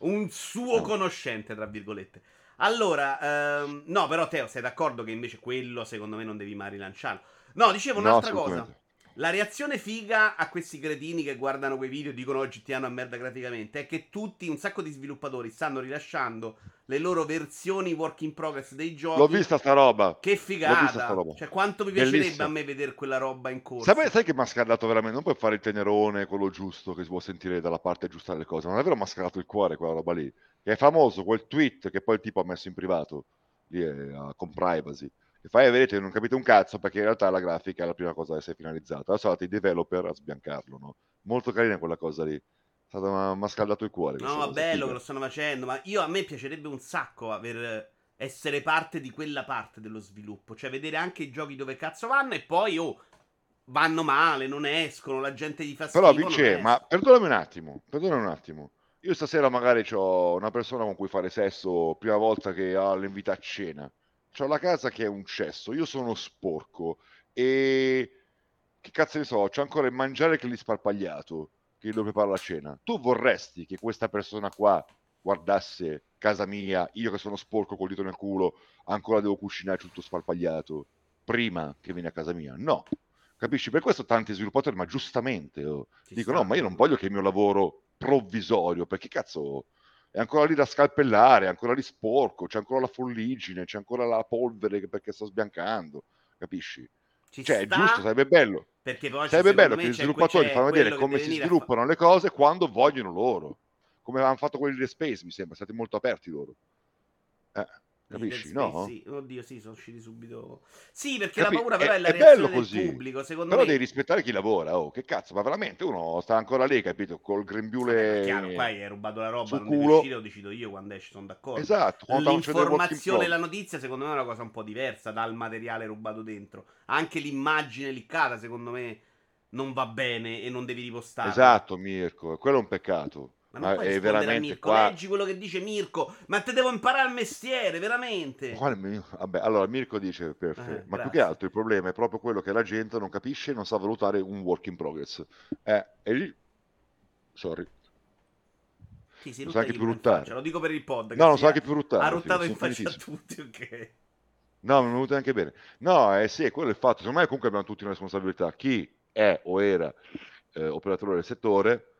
Un suo conoscente, tra virgolette. Allora, no, però Teo, sei d'accordo che invece quello, secondo me, non devi mai rilanciarlo? No, dicevo un'altra cosa. La reazione figa a questi cretini che guardano quei video e dicono oggi ti hanno a merda graficamente è che tutti, un sacco di sviluppatori, stanno rilasciando le loro versioni work in progress dei giochi. L'ho vista sta roba! Che figata! L'ho vista sta roba. Cioè, quanto mi piacerebbe bellissima a me vedere quella roba in corso. Sai che mascarato veramente? Non puoi fare il tenerone, quello giusto, che si può sentire dalla parte giusta delle cose. Non è vero mascarato il cuore quella roba lì? Che è famoso quel tweet che poi il tipo ha messo in privato, lì con privacy. E fai, vedete, non capite un cazzo perché in realtà la grafica è la prima cosa che si è finalizzata. Adesso andate i developer a sbiancarlo, no? Molto carina quella cosa lì. È stato m'ha scaldato il cuore. No, ma bello che lo stanno facendo. Ma a me piacerebbe un sacco essere parte di quella parte dello sviluppo. Cioè vedere anche i giochi dove cazzo vanno e poi, vanno male, non escono, la gente gli fa schifo. Però Vince, ma perdonami un attimo. Io stasera magari c'ho una persona con cui fare sesso prima volta che ha l'invita a cena. c'ho la casa che è un cesso, io sono sporco e che cazzo ne so, c'è ancora il mangiare che lì sparpagliato, che lo prepara la cena. Tu vorresti che questa persona qua guardasse casa mia, io che sono sporco col dito nel culo, ancora devo cucinare tutto sparpagliato prima che vieni a casa mia? No, capisci? Per questo tanti sviluppatori, ma giustamente, dicono no, ma io non voglio che il mio lavoro provvisorio, perché cazzo è ancora lì da scalpellare, è ancora lì sporco, c'è ancora la folligine, c'è ancora la polvere perché sto sbiancando, capisci? Ci cioè sta, è giusto, sarebbe bello, perché poi sarebbe bello che gli sviluppatori fanno vedere come si sviluppano le cose quando vogliono loro, come avevano fatto quelli di Space, mi sembra, stati molto aperti loro, capisci? Space, no? Sì. Oddio, sì, sono usciti subito. Sì, perché la paura però è la reazione del pubblico, secondo però me. Però devi rispettare chi lavora, oh, che cazzo, ma veramente uno sta ancora lì, capito, col grembiule. Sì, chiaro, qua hai rubato la roba, non devi uscire, lo decido io quando esce, sono d'accordo. Esatto. L'informazione e la notizia, secondo me, è una cosa un po' diversa dal materiale rubato dentro. Anche l'immagine liccata, secondo me, non va bene e non devi ripostare. Esatto, Mirko, quello è un peccato. Ma non puoi rispondere a Mirko, qua... leggi quello che dice Mirko, ma te devo imparare il mestiere, veramente. Vabbè, allora Mirko dice, perfetto, ma più che altro il problema è proprio quello che la gente non capisce e non sa valutare un work in progress. E lì, sorry. Sì, non sa che più ruttare. Lo dico per il podcast. No, non sa che più ruttare. Ha ruttato in faccia a tutti, ok. No, non è venuto neanche bene. No, sì, è quello il fatto. Secondo me comunque abbiamo tutti una responsabilità. Chi è o era operatore del settore...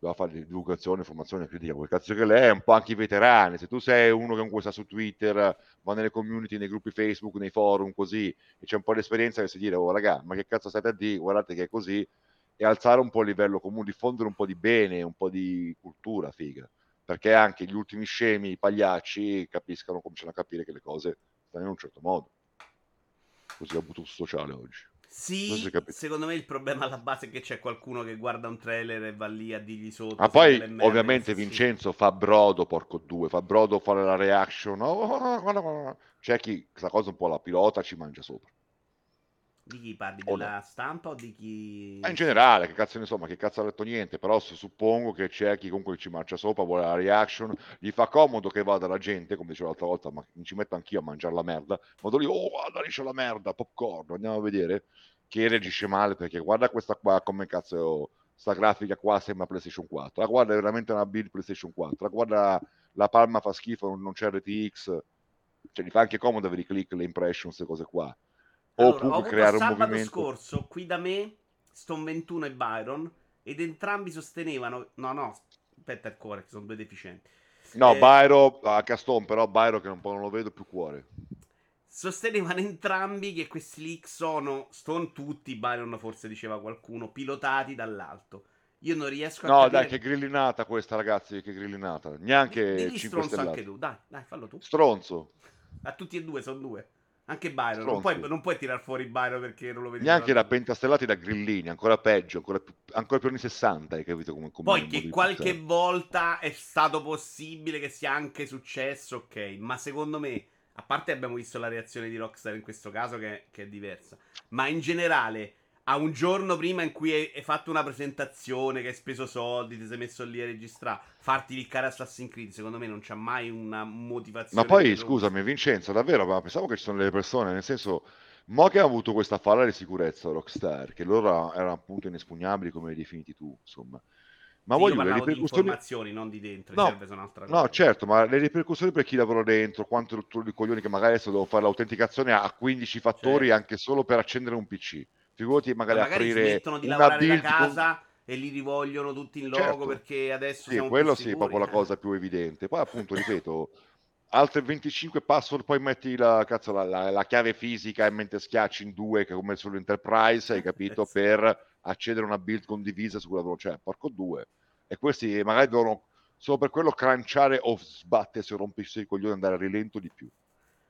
doveva fare divulgazione, formazione, critica, quel cazzo che lei è, un po' anche i veterani. Se tu sei uno che comunque sta su Twitter, va nelle community, nei gruppi Facebook, nei forum, così, e c'è un po' di esperienza, che si dire, oh raga, ma che cazzo state a dire, guardate che è così, e alzare un po' il livello comune, diffondere un po' di bene, un po' di cultura, figa, perché anche gli ultimi scemi, i pagliacci, capiscano, cominciano a capire che le cose stanno in un certo modo. Così ho avuto un sociale oggi. Sì, secondo me il problema alla base è che c'è qualcuno che guarda un trailer e va lì a dirgli sotto. Ma poi, ovviamente, Vincenzo fa brodo, porco due, fa brodo fare la reaction. Oh. C'è chi, questa cosa un po' la pilota, ci mangia sopra. Di chi parli? Della stampa o di chi? In generale, che cazzo ne so, ma che cazzo ha detto niente, però suppongo che c'è chi comunque ci mangia sopra, vuole la reaction, gli fa comodo che vada la gente, come dicevo l'altra volta, ma ci metto anch'io a mangiare la merda, vado lì, oh guarda lì c'è la merda, popcorn, andiamo a vedere. Che reagisce male perché guarda questa qua, come cazzo, sta grafica qua sembra PlayStation 4, la guarda è veramente una build PlayStation 4, la guarda la palma fa schifo, non c'è RTX, cioè gli fa anche comodo avere i click, le impressions, queste cose qua. Allora, ho avuto creare sabato un scorso qui da me Stone 21 e Byron ed entrambi sostenevano aspetta il cuore, che sono due deficienti, Byron a Caston, però Byron che un po' non lo vedo più cuore, sostenevano entrambi che questi leak sono Stone tutti, Byron forse diceva qualcuno, pilotati dall'alto. Io non riesco a capire. No, dai, che grillinata questa, ragazzi, che grillinata, neanche di 5 stronzo stellati. Anche tu, dai, fallo tu stronzo, a tutti e due, sono due. Anche Byron, non puoi tirar fuori Byron perché non lo vedi. Neanche da pentastellati, da grillini, ancora peggio, ancora più anni 60, hai capito? Come poi che qualche volta è stato possibile che sia anche successo, ok, ma secondo me, a parte abbiamo visto la reazione di Rockstar in questo caso che è diversa, ma in generale, a un giorno prima in cui hai fatto una presentazione, che hai speso soldi, ti sei messo lì a registrare, farti cliccare Assassin's Creed, secondo me non c'è mai una motivazione. Ma poi scusami Vincenzo, davvero, ma pensavo che ci sono delle persone, nel senso, mo che ha avuto questa falla di sicurezza Rockstar, che loro erano appunto inespugnabili come li definiti tu, insomma. Ma sì, voglio dire, le ripercussioni... di informazioni, non di dentro, no, serve sono altra cosa. No, certo, ma le ripercussioni per chi lavora dentro, quanto rottura di coglioni che magari adesso devo fare l'autenticazione a 15 fattori, certo, anche solo per accendere un PC. Figurati magari aprire di lavorare da casa e li rivogliono tutti in logo, certo, perché adesso sì, siamo quello più sicuri, sì, proprio la cosa più evidente. Poi appunto ripeto, altre 25 password, poi metti la chiave fisica e mentre schiacci in due, che come sull'Enterprise, hai capito, per accedere a una build condivisa su quella velocità, porco due. E questi magari devono solo per quello cranciare o sbattersi o rompersi i coglioni, andare a rilento di più.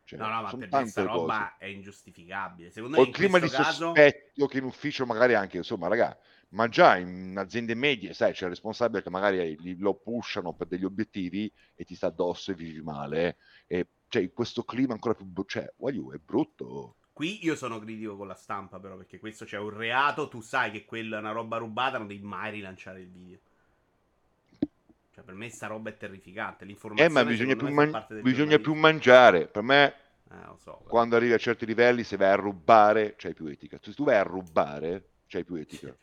Cioè, no, ma per questa roba è ingiustificabile. Secondo me, il clima di sospetto che in ufficio magari anche, insomma, raga, ma già in aziende medie, sai, c'è il responsabile che magari lo pushano per degli obiettivi e ti sta addosso e vivi male. E cioè, questo clima ancora più è brutto. Qui io sono critico con la stampa, però, perché questo c'è un reato, tu sai che quella è una roba rubata, non devi mai rilanciare il video. Per me sta roba è terrificante, l'informazione ma bisogna più mangiare, per me non so, quando arrivi a certi livelli, se vai a rubare c'hai più etica. Se tu vai a rubare c'hai più etica,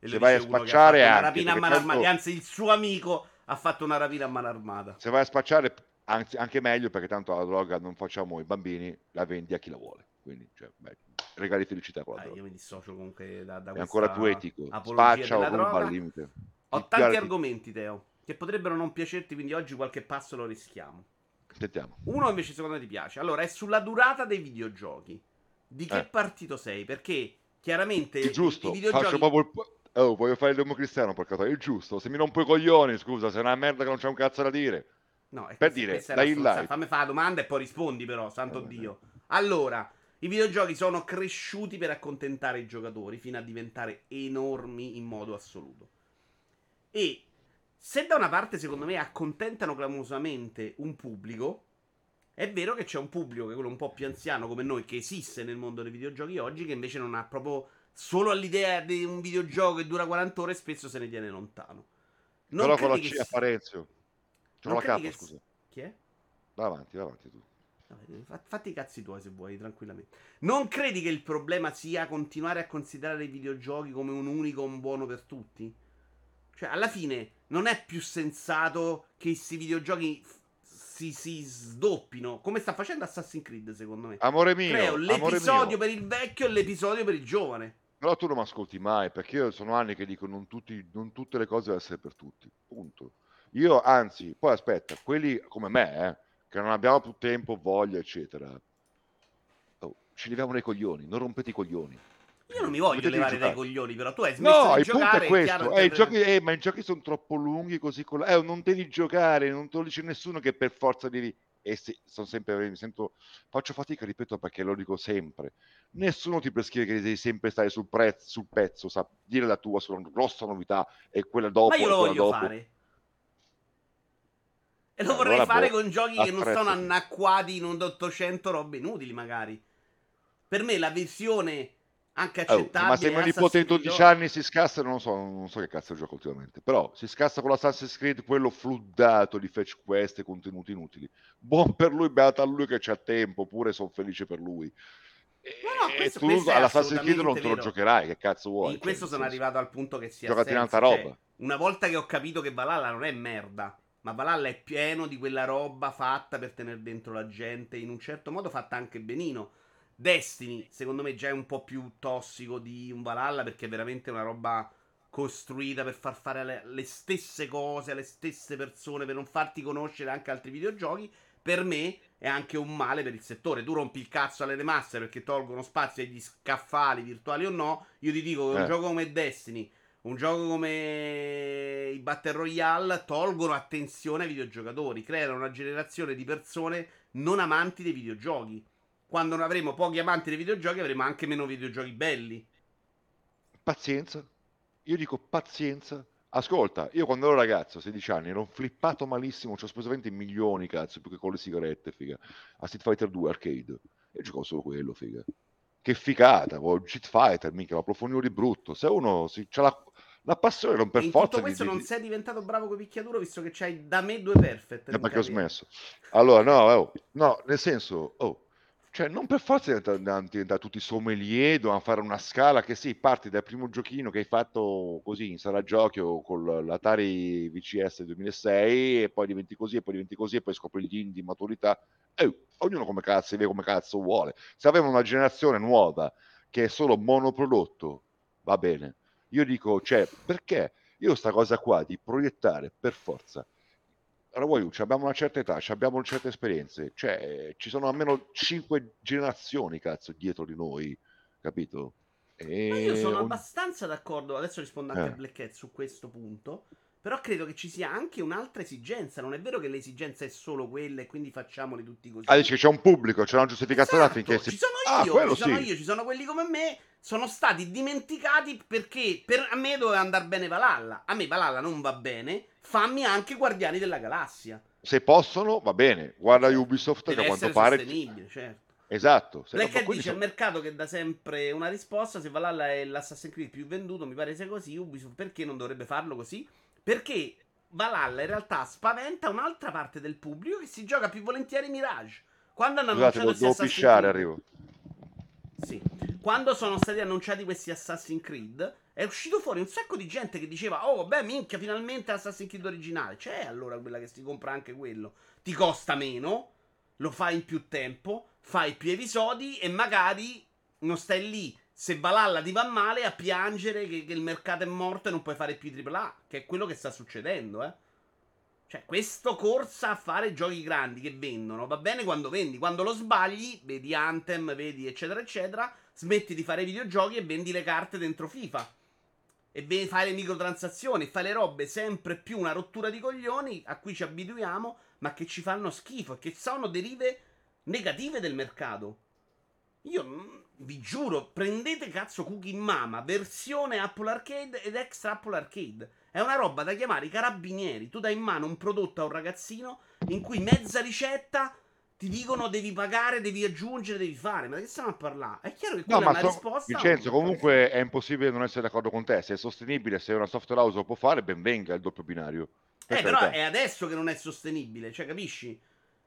e se vai a spacciare anche, anzi il suo amico ha fatto una rapina a mano armata. Se vai a spacciare, anzi anche meglio, perché tanto la droga non facciamo i bambini, la vendi a chi la vuole, quindi cioè, beh, regali felicità con la droga. Io mi dissocio comunque da è ancora più etico, spaccia o ruba al limite. Ho tanti argomenti, Teo, che potrebbero non piacerti, quindi oggi qualche passo lo rischiamo. Sentiamo. Uno invece secondo me ti piace. Allora, è sulla durata dei videogiochi. Di che partito sei? Perché chiaramente il giusto, i videogiochi... faccio proprio il... Oh, voglio fare il democristiano, porcato, è il giusto. Se mi rompo i coglioni, scusa, se è una merda che non c'è un cazzo da dire. No, per dire, dai in live. Fammi fare la domanda e poi rispondi, però, santo Dio. Allora, i videogiochi sono cresciuti per accontentare i giocatori fino a diventare enormi in modo assoluto. E se da una parte secondo me accontentano clamorosamente un pubblico, è vero che c'è un pubblico, che è quello un po' più anziano come noi, che esiste nel mondo dei videogiochi oggi, che invece non ha proprio, solo all'idea di un videogioco che dura 40 ore spesso se ne tiene lontano. Non però con la C apparezio c'è la K, scusa, chi è? Davanti tu. Fatti i cazzi tuoi se vuoi, tranquillamente. Non credi che il problema sia continuare a considerare i videogiochi come un unico, un buono per tutti? Cioè, alla fine non è più sensato che questi videogiochi si sdoppino, come sta facendo Assassin's Creed, secondo me. Amore mio, creo l'episodio per il vecchio e l'episodio per il giovane. Però tu non mi ascolti mai, perché io sono anni che dico non tutte le cose devono essere per tutti, punto. Io, anzi, poi aspetta, quelli come me, che non abbiamo più tempo, voglia, eccetera, ci leviamo nei coglioni, non rompete i coglioni. Io non mi voglio levare dai coglioni, però tu hai smesso di giocare. No, il punto è questo. Ma i giochi sono troppo lunghi, così con non devi giocare, non te lo dice nessuno che per forza devi... sì, sono sempre... faccio fatica, ripeto, perché lo dico sempre. Nessuno ti prescrive che devi sempre stare sul pezzo, sa dire la tua sulla grossa novità e quella dopo. Ma io lo voglio fare. E lo vorrei fare con giochi che non sono anacquati in un 800 robe inutili, magari. Per me la versione... anche accettabile, ma se mio nipote di 12 anni si scassa, non so che cazzo gioco ultimamente, però si scassa con l'Assassin's Creed, quello fluddato di fetch quest e contenuti inutili, buon per lui, beata a lui che c'ha tempo, pure sono felice per lui. Questo all'Assassin's Creed non te lo giocherai, che cazzo vuoi? In questo sono arrivato al punto che sia giocati tanta roba. Cioè, una volta che ho capito che Valhalla non è merda, ma Valhalla è pieno di quella roba fatta per tenere dentro la gente in un certo modo, fatta anche benino. Destiny, secondo me, già è un po' più tossico di un Valhalla, perché è veramente una roba costruita per far fare le stesse cose alle stesse persone, per non farti conoscere anche altri videogiochi. Per me è anche un male per il settore. Tu rompi il cazzo alle remaster perché tolgono spazio agli scaffali virtuali o no. Io ti dico che un gioco come Destiny, un gioco come i Battle Royale tolgono attenzione ai videogiocatori, creano una generazione di persone non amanti dei videogiochi. Quando non avremo pochi amanti dei videogiochi, avremo anche meno videogiochi belli. Pazienza. Io dico pazienza. Ascolta, io quando ero ragazzo, 16 anni, ero un flippato malissimo, ci ho speso 20 milioni, cazzo, più che con le sigarette, figa. A Street Fighter 2 Arcade. E giocavo solo quello, figa. Che figata, Street Fighter, minchia, ma profondivo di brutto. Se uno c'ha la passione, non per forza. In tutto questo non sei diventato bravo con picchiaduro, visto che c'hai da me due perfect. Perché ho smesso. Allora, no, nel senso... Cioè, non per forza diventare tutti sommelier, dobbiamo fare una scala che sì, parti dal primo giochino che hai fatto così in sala giochi o con l'Atari VCS 2006 e poi diventi così e poi diventi così e poi scopri gli indie, maturità. Ognuno come cazzo vede come cazzo vuole. Se avevamo una generazione nuova che è solo monoprodotto, va bene. Io dico, cioè, perché io sta cosa qua di proiettare per forza. Allora voi, abbiamo una certa età, abbiamo certe esperienze, cioè ci sono almeno 5 generazioni, cazzo, dietro di noi, capito? Ma io sono abbastanza d'accordo, adesso rispondo anche a Black Hat su questo punto, però credo che ci sia anche un'altra esigenza, non è vero che l'esigenza è solo quella e quindi facciamoli tutti così. Dici che c'è un pubblico, c'è una giustificazione affinché si... Ci sono io, ci sono quelli come me, sono stati dimenticati perché a me doveva andare bene Valhalla, a me Valhalla non va bene... Fammi anche Guardiani della Galassia. Se possono, va bene. Guarda Ubisoft, deve che a quanto pare... sostenibile, certo. Esatto. Perché dice il mercato che dà sempre una risposta, se Valhalla è l'Assassin's Creed più venduto, mi pare sia così, Ubisoft perché non dovrebbe farlo così? Perché Valhalla in realtà spaventa un'altra parte del pubblico che si gioca più volentieri Mirage. Quando hanno annunciato quando sono stati annunciati questi Assassin's Creed, è uscito fuori un sacco di gente che diceva: oh, beh, minchia, finalmente Assassin's Creed originale. C'è allora quella che si compra anche quello. Ti costa meno, lo fai in più tempo, fai più episodi e magari non stai lì, se Valhalla ti va male, a piangere che il mercato è morto e non puoi fare più AAA, che è quello che sta succedendo, eh. Cioè, questo corsa a fare giochi grandi che vendono, va bene quando vendi, quando lo sbagli, vedi Anthem, vedi eccetera eccetera, smetti di fare videogiochi e vendi le carte dentro FIFA, e fai le microtransazioni, fai le robe, sempre più una rottura di coglioni a cui ci abituiamo, ma che ci fanno schifo e che sono derive negative del mercato. Io vi giuro, prendete cazzo Cooking Mama, versione Apple Arcade ed extra Apple Arcade. È una roba da chiamare i carabinieri. Tu dai in mano un prodotto a un ragazzino in cui mezza ricetta ti dicono devi pagare, devi aggiungere, devi fare. Ma che stiamo a parlare? È chiaro che quella è una risposta. Vincenzo, comunque è impossibile non essere d'accordo con te. Se è sostenibile, se una software house lo può fare, ben venga il doppio binario. Però è adesso che non è sostenibile, cioè capisci?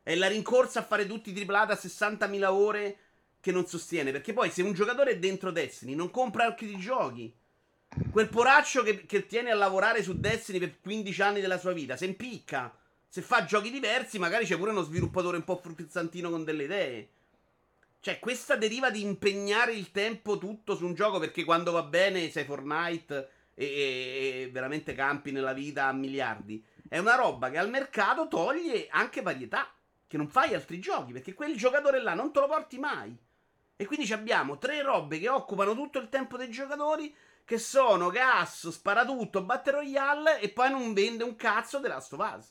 È la rincorsa a fare tutti i AAA da 60.000 ore che non sostiene, perché poi se un giocatore è dentro Destiny non compra altri giochi. Quel poraccio che tiene a lavorare su Destiny per 15 anni della sua vita, se impicca, se fa giochi diversi, magari c'è pure uno sviluppatore un po' frizzantino con delle idee. Cioè questa deriva di impegnare il tempo tutto su un gioco, perché quando va bene sei Fortnite e veramente campi nella vita a miliardi. È una roba che al mercato toglie anche varietà, che non fai altri giochi, perché quel giocatore là non te lo porti mai. E quindi abbiamo tre robe che occupano tutto il tempo dei giocatori, che sono cazzo, sparatutto, Battle Royale, e poi non vende un cazzo The Last of Us.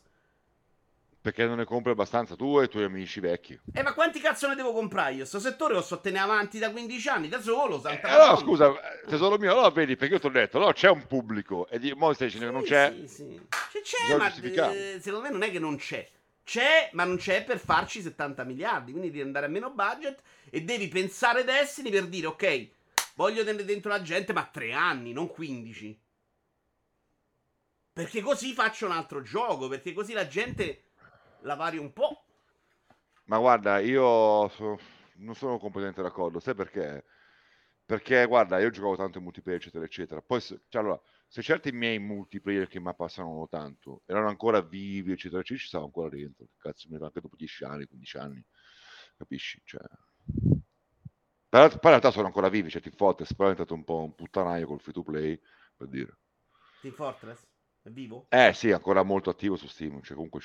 Perché non ne compri abbastanza tu e i tuoi amici vecchi. Ma quanti cazzo ne devo comprare io? Sto settore lo so tenere avanti da 15 anni da solo. Allora scusa, tesoro mio, allora vedi, perché io ti ho detto, allora c'è un pubblico. E mo stai dicendo che non c'è? Sì. C'è, ma secondo me non è che non c'è. C'è, ma non c'è per farci 70 miliardi, quindi devi andare a meno budget e devi pensare Destiny per dire, ok, voglio tenere dentro la gente, ma 3 anni, non 15. Perché così faccio un altro gioco, perché così la gente la vario un po'. Ma guarda, io non sono completamente d'accordo, sai perché? Perché, guarda, io giocavo tanto in multiplayer, eccetera, eccetera. Poi, allora, se certi miei multiplayer che mi passavano tanto erano ancora vivi, eccetera, eccetera, ci stavo ancora dentro. Cazzo, mi ero anche dopo 10 anni, 15 anni, capisci? Cioè... Però in realtà sono ancora vivi, cioè Team Fortress, però è diventato un po' un puttanaio col free to play, per dire. Team Fortress? È vivo? Sì, ancora molto attivo su Steam, cioè comunque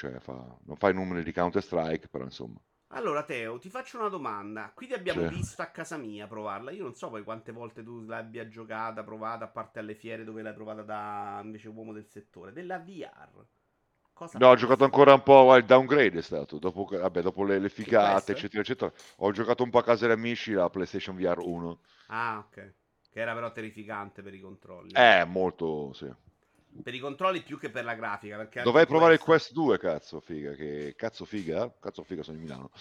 non fa i numeri di Counter Strike, però insomma. Allora Teo, ti faccio una domanda, qui ti abbiamo visto a casa mia provarla, io non so poi quante volte tu l'abbia giocata, provata, a parte alle fiere dove l'hai provata da invece uomo del settore, della VR. No, ho giocato ancora un po', il downgrade è stato, dopo le ficate, eccetera, eccetera, ho giocato un po' a casa degli amici la PlayStation VR 1. Ah, ok, che era però terrificante per i controlli. Molto, sì. Per i controlli più che per la grafica, perché dovrei provare il Quest 2, cazzo figa, sono in Milano.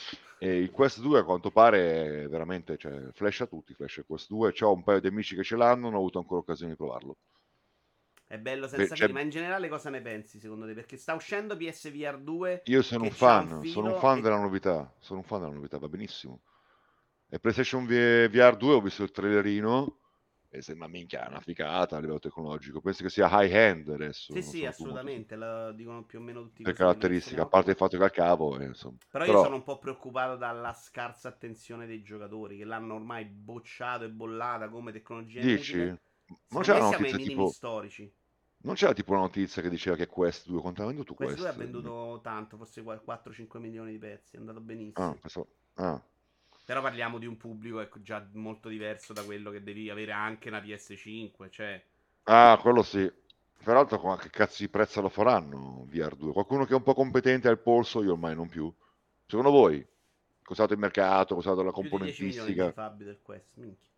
E il Quest 2 a quanto pare veramente, cioè, flasha tutti, flash il Quest 2, c'ho un paio di amici che ce l'hanno, non ho avuto ancora occasione di provarlo. È bello senza fine, ma in generale cosa ne pensi secondo te? Perché sta uscendo PSVR 2. Io sono un fan della novità, va benissimo. E PlayStation VR 2 ho visto il trailerino e sembra minchia una ficata a livello tecnologico. Penso che sia high end adesso. Sì, assolutamente, lo dicono più o meno tutti. Le caratteristiche, a parte il fatto che al cavo, insomma. Però io sono un po' preoccupato dalla scarsa attenzione dei giocatori che l'hanno ormai bocciato e bollata come tecnologia. Dici? Non c'era una notizia tipo storici. Non c'era tipo una notizia che diceva che Quest 2 quanto ha venduto? Quest 2 ha venduto tanto, forse 4-5 milioni di pezzi, è andato benissimo. Però parliamo di un pubblico già molto diverso da quello che devi avere anche una PS5, cioè. Quello sì. Peraltro con che cazzo di prezzo lo faranno VR2? Qualcuno che è un po' competente al polso, io ormai non più. Secondo voi cos'è il mercato, cos'è la componentistica? Del Quest, minchia.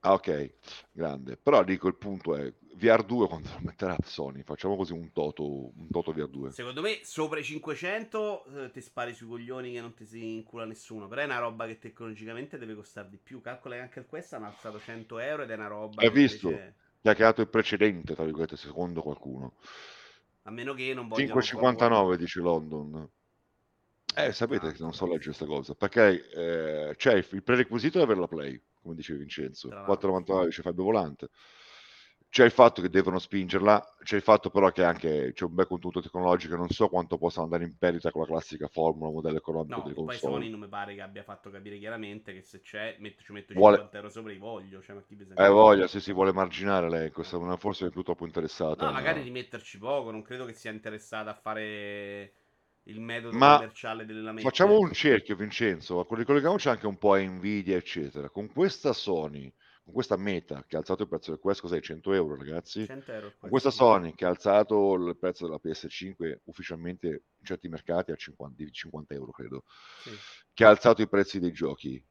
Ok, grande. Però dico, il punto è VR2 quando lo metterà Sony? Facciamo così un toto VR2. Secondo me sopra i 500 ti spari sui coglioni che non ti si incula nessuno. Però è una roba che tecnologicamente deve costare di più. Calcola che anche il Quest hanno alzato 100 euro ed è una roba. Hai visto? Ti ha creato il precedente, tra virgolette, secondo qualcuno. A meno che non voglio. 5,59 dice London. Sapete che non so leggere questa cosa, perché c'è il prerequisito di avere la Play, come diceva Vincenzo, 4,99 c'è Fabio Volante, c'è il fatto che devono spingerla, c'è il fatto però che anche c'è un bel contenuto tecnologico, non so quanto possano andare in perdita con la classica formula modello economico delle console. Poi Sony non mi pare che abbia fatto capire chiaramente che se c'è ci metto 50 euro sopra i voglio, cioè, ma chi pensa voglia, se si vuole marginare lei, questa forse è purtroppo interessata. No, magari di metterci poco, non credo che sia interessata a fare il metodo commerciale della mente. Facciamo un cerchio, Vincenzo, ricolleghiamoci anche un po' a Nvidia eccetera, con questa Sony, con questa Meta che ha alzato il prezzo del Quest, cos'è? 100 euro ragazzi? 100 euro. Con questa Sony che ha alzato il prezzo della PS5 ufficialmente in certi mercati a 50 euro credo, sì, che ha alzato i prezzi dei giochi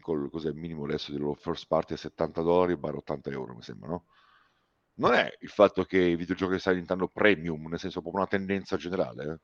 col, cos'è, il minimo adesso dello first party a $70/80 euro mi sembra, no? Non è il fatto che i videogiochi stanno diventando premium, nel senso proprio una tendenza generale,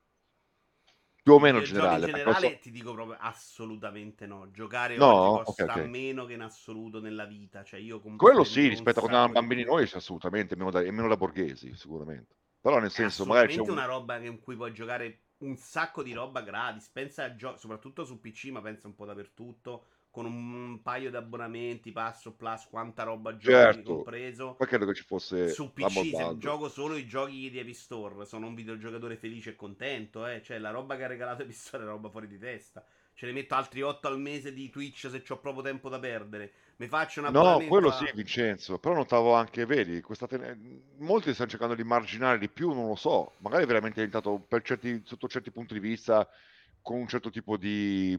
più o meno generale. In generale ti dico proprio assolutamente no. Giocare oggi costa meno che in assoluto nella vita. Cioè io quello sì, rispetto a quando erano bambini noi c'è assolutamente meno da borghesi, sicuramente. Però nel senso magari c'è una roba in cui puoi giocare un sacco di roba gratis. Pensa a soprattutto su PC, ma pensa un po' dappertutto, con un paio di abbonamenti, passo, plus, quanta roba giochi, certo, compreso. Ma credo che ci fosse su PC, se gioco solo i giochi di Epic Store, sono un videogiocatore felice e contento, eh. Cioè, la roba che ha regalato Epic Store è roba fuori di testa. Ce ne metto altri 8 al mese di Twitch se c'ho proprio tempo da perdere. Mi faccio una quello sì, Vincenzo. Però notavo anche, vedi, molti stanno cercando di marginare di più, non lo so. Magari è veramente diventato, sotto certi punti di vista, con un certo tipo di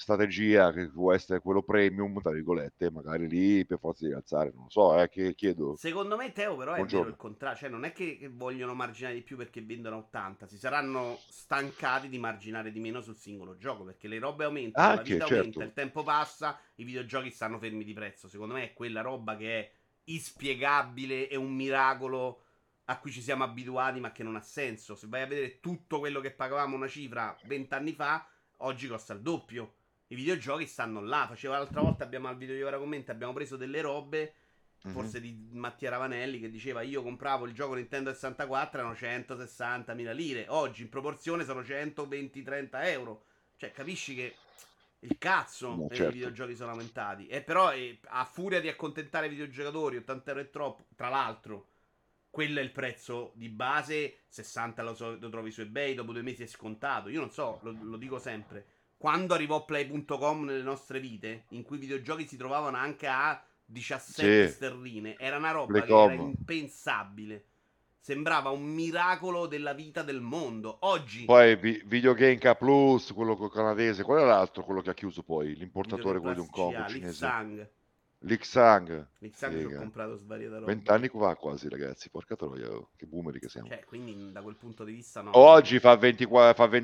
strategia che può essere quello premium tra virgolette, magari lì per forza di alzare, non so, che chiedo. Secondo me Teo però è vero il contrario, cioè non è che vogliono marginare di più perché vendono 80, si saranno stancati di marginare di meno sul singolo gioco, perché le robe aumentano, la vita aumenta, il tempo passa, i videogiochi stanno fermi di prezzo. Secondo me è quella roba che è inspiegabile, è un miracolo a cui ci siamo abituati ma che non ha senso. Se vai a vedere tutto quello che pagavamo una cifra 20 anni fa, oggi costa il doppio. I videogiochi stanno là. Faceva l'altra volta, abbiamo al video di Ora Commenta, abbiamo preso delle robe, forse di Mattia Ravanelli, che diceva io compravo il gioco Nintendo 64, erano 160.000 lire, oggi in proporzione sono 120-30 euro. Cioè capisci che il cazzo i videogiochi sono aumentati. E però a furia di accontentare i videogiocatori 80 euro è troppo. Tra l'altro quello è il prezzo di base, 60 lo trovi su eBay, dopo 2 mesi è scontato. Io non so, lo dico sempre, quando arrivò Play.com nelle nostre vite, in cui i videogiochi si trovavano anche a 17 sterline, era una roba che era impensabile. Sembrava un miracolo della vita del mondo. Oggi poi Videogame K Plus, quello canadese, qual era l'altro, quello che ha chiuso poi, l'importatore, quello di un combo cinese, L'Xang, ho comprato svariata roba. 20 anni qua quasi, ragazzi, porca troia, che boomeri che siamo. Cioè, quindi da quel punto di vista no. Oggi fa 20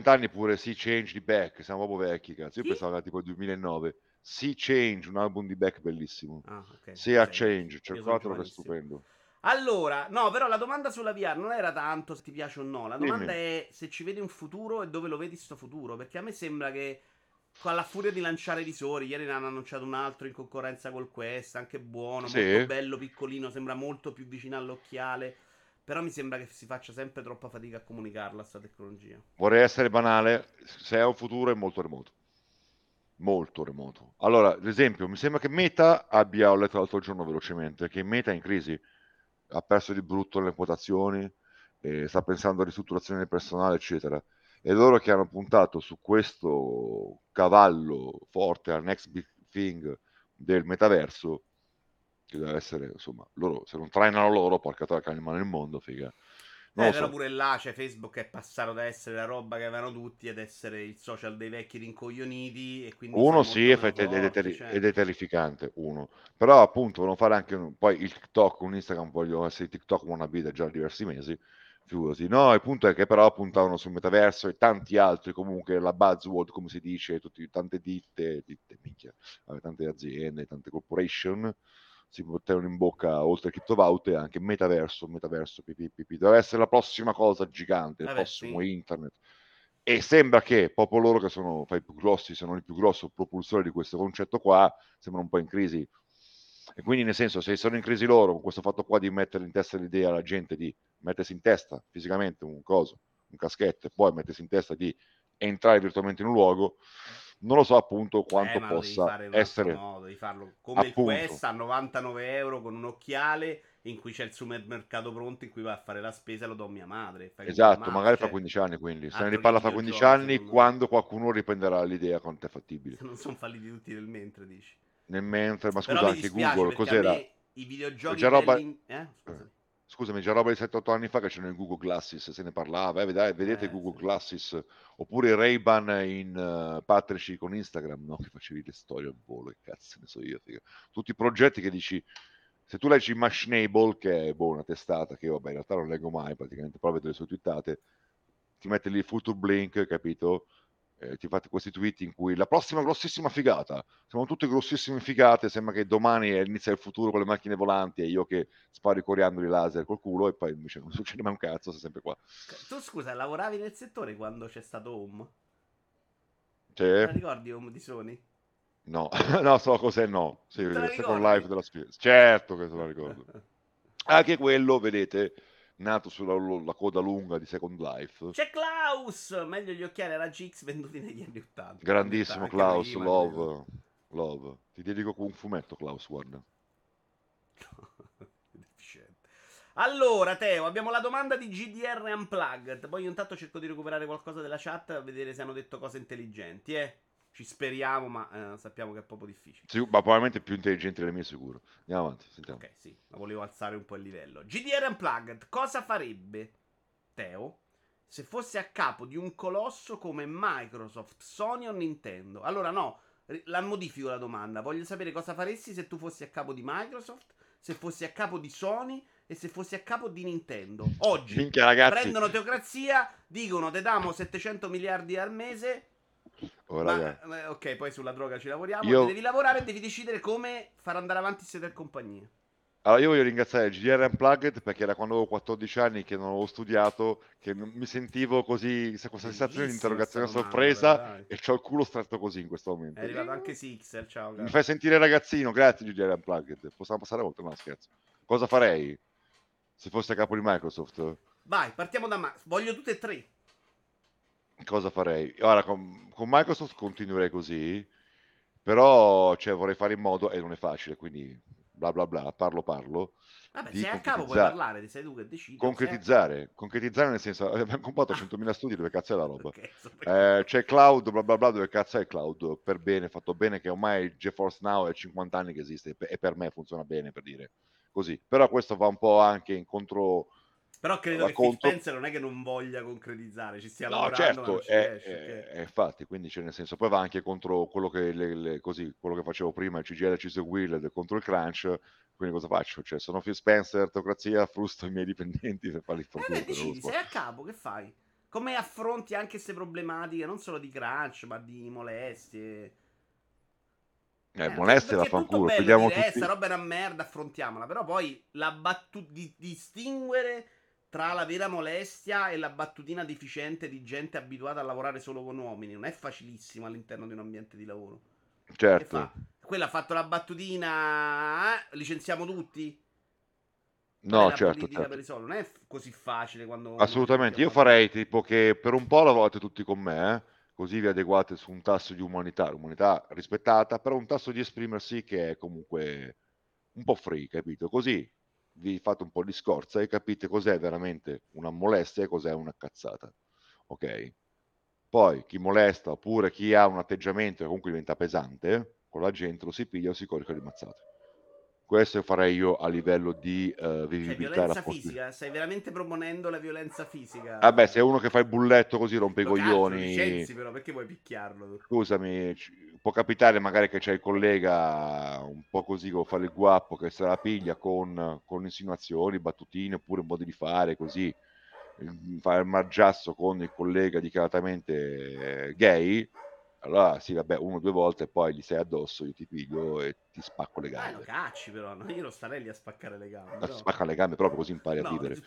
anni pure Sea Change di Beck, siamo proprio vecchi, cazzo. Io pensavo tipo 2009. Sea Change, un album di Beck bellissimo. Sea Change, cercatelo, che è stupendo. Allora, no, però la domanda sulla VR non era tanto se ti piace o no, la domanda è se ci vedi un futuro e dove lo vedi sto futuro, perché a me sembra che alla furia di lanciare visori, ieri ne hanno annunciato un altro in concorrenza col Quest, anche buono, molto bello, piccolino, sembra molto più vicino all'occhiale, però mi sembra che si faccia sempre troppa fatica a comunicarla sta tecnologia. Vorrei essere banale, se è un futuro è molto remoto, molto remoto. Allora, ad esempio, mi sembra che Meta abbia, ho letto l'altro giorno velocemente, che Meta è in crisi, ha perso di brutto le quotazioni, sta pensando a ristrutturazione del personale eccetera, e loro che hanno puntato su questo cavallo forte al next big thing del metaverso, che deve essere, insomma, loro se non trainano loro, porca troia, che mano nel mondo, figa. Però pure là, cioè Facebook è passato da essere la roba che avevano tutti ad essere il social dei vecchi rincoglioniti, e quindi uno sì, ed è terrificante, uno. Però appunto vogliono fare anche poi il TikTok, un Instagram, vogliono essere TikTok wannabe da già diversi mesi. Figurati. No, il punto è che però puntavano sul metaverso e tanti altri, comunque la buzzword, come si dice, tante ditte minchia, tante aziende, tante corporation si mettevano in bocca, oltre a criptovalute, anche metaverso PPP, deve essere la prossima cosa gigante, il prossimo internet, e sembra che proprio loro, che sono fra i più grossi, se non il più grosso propulsore di questo concetto qua, sembrano un po' in crisi. E quindi, nel senso, se sono in crisi loro con questo fatto qua di mettere in testa l'idea alla gente di mettersi in testa fisicamente un coso, un caschetto e poi mettersi in testa di entrare virtualmente in un luogo, non lo so appunto quanto possa essere modo di farlo come appunto. Il Quest a €99 con un occhiale in cui c'è il supermercato pronto in cui va a fare la spesa, lo do a mia madre. Esatto, mia madre, magari fra 15 anni, quindi se ne riparla fra 15 anni quando qualcuno riprenderà l'idea quanto è fattibile. Non sono falliti tutti nel mentre, dici? Nel mentre, ma scusa, anche Google, cos'era? I videogiochi già roba... Scusami, già roba di 7-8 anni fa che c'erano in Google Glasses, se ne parlava, vedete Google Glasses, oppure Ray-Ban in partnership con Instagram, no? Che facevi le storie al volo, che cazzo ne so io, figa. Tutti i progetti che dici, se tu leggi Mashnable, che è una testata che vabbè in realtà non leggo mai praticamente, però vedo le sue twittate, ti mette lì Future Blink, capito? Ti fate questi tweet in cui la prossima grossissima figata, siamo tutte grossissime figate, sembra che domani inizia il futuro con le macchine volanti e io che sparo i coriandoli laser col culo e poi invece non succede mai un cazzo, sei sempre qua. Tu scusa, lavoravi nel settore quando c'è stato Home? Sì. Te la ricordi Home di Sony? No, no, so cos'è, no. Sì, Second Life della Spia. Certo che se la ricordo. Anche quello, vedete, nato sulla la coda lunga di Second Life. C'è Klaus, meglio gli occhiali alla GX venduti negli anni 80. Grandissimo Klaus, love. Ti dedico con un fumetto, Klaus, guarda. Allora, Teo, abbiamo la domanda di GDR Unplugged. Poi io intanto cerco di recuperare qualcosa della chat a vedere se hanno detto cose intelligenti, eh. Ci speriamo, ma sappiamo che è proprio difficile. Sì, ma probabilmente più intelligenti delle mie, sicuro. Andiamo avanti, sentiamo. Ok, sì, ma volevo alzare un po' il livello. GDR Unplugged, cosa farebbe Teo se fosse a capo di un colosso come Microsoft, Sony o Nintendo? Allora no, la modifico la domanda. Voglio sapere cosa faresti se tu fossi a capo di Microsoft, se fossi a capo di Sony e se fossi a capo di Nintendo. Oggi minchia, ragazzi, prendono Teocrazia, dicono te damo 700 miliardi al mese... Oh, ma, ok, poi sulla droga ci lavoriamo. Devi lavorare e devi decidere come far andare avanti siete del compagnia. Allora io voglio ringraziare GDR Unplugged perché era quando avevo 14 anni che non avevo studiato, che mi sentivo così, questa sensazione di interrogazione sorpresa dai. E c'ho il culo stretto così in questo momento. È arrivato anche Sixer, ciao caro. Mi fai sentire ragazzino, grazie GDR Unplugged. Possiamo passare a oltre, no scherzo. Cosa farei se fosse a capo di Microsoft? Vai, partiamo da Max, voglio tutte e tre. Cosa farei? Ora con Microsoft continuerei così, però cioè, vorrei fare in modo, e non è facile, quindi bla bla bla, parlo. Vabbè, se a capo puoi parlare, ti sei tu che decidi. Concretizzare nel senso, abbiamo comprato 100.000 studi, dove cazzo è la roba? Okay, c'è cloud, bla bla bla, dove cazzo è cloud? Per bene, fatto bene, che ormai GeForce Now è 50 anni che esiste, e per me funziona bene, per dire così. Però questo va un po' anche incontro... Però credo che Phil Spencer non è che non voglia concretizzare, ci stia lavorando, certo, ma non ci riesce, okay. Infatti, quindi c'è nel senso, poi va anche contro quello che così, quello che facevo prima, il CGL, il Will contro il crunch, quindi cosa faccio? Cioè, sono Phil Spencer, Teocrazia, frusto i miei dipendenti per farli fortunare. Decidi, sei a capo, che fai? Come affronti anche queste problematiche, non solo di crunch, ma di molestie? Molestia la fanculo, vediamo tutti. Questa roba è una merda, affrontiamola, però poi la distinguere tra la vera molestia e la battutina deficiente di gente abituata a lavorare solo con uomini. Non è facilissimo all'interno di un ambiente di lavoro. Certo. Quella ha fatto la battutina, licenziamo tutti? No, certo. Per risolvere. Non è così facile quando... Assolutamente. Io farei tipo che per un po' lavorate tutti con me, così vi adeguate su un tasso di umanità. L'umanità rispettata, però un tasso di esprimersi che è comunque un po' free, capito? Così vi fate un po' di scorza e capite cos'è veramente una molestia e cos'è una cazzata, ok? Poi chi molesta oppure chi ha un atteggiamento che comunque diventa pesante con la gente, lo si piglia o si corica di mazzate. Questo farei io a livello di vivibilità, violenza fisica. Stai veramente proponendo la violenza fisica? Vabbè, se è uno che fa il bulletto così rompe i coglioni, licenzi, però perché vuoi picchiarlo? Scusami, può capitare magari che c'è il collega un po' così che fa il guappo, che se la piglia con insinuazioni, battutine oppure un modo di fare così, fare il margiasso con il collega dichiaratamente gay. Allora sì, vabbè, 1 o 2 volte e poi gli sei addosso, io ti piglio e ti spacco le gambe. Lo cacci però, no? Io non starei lì a spaccare le gambe. No. Spacca le gambe proprio così impari a vivere.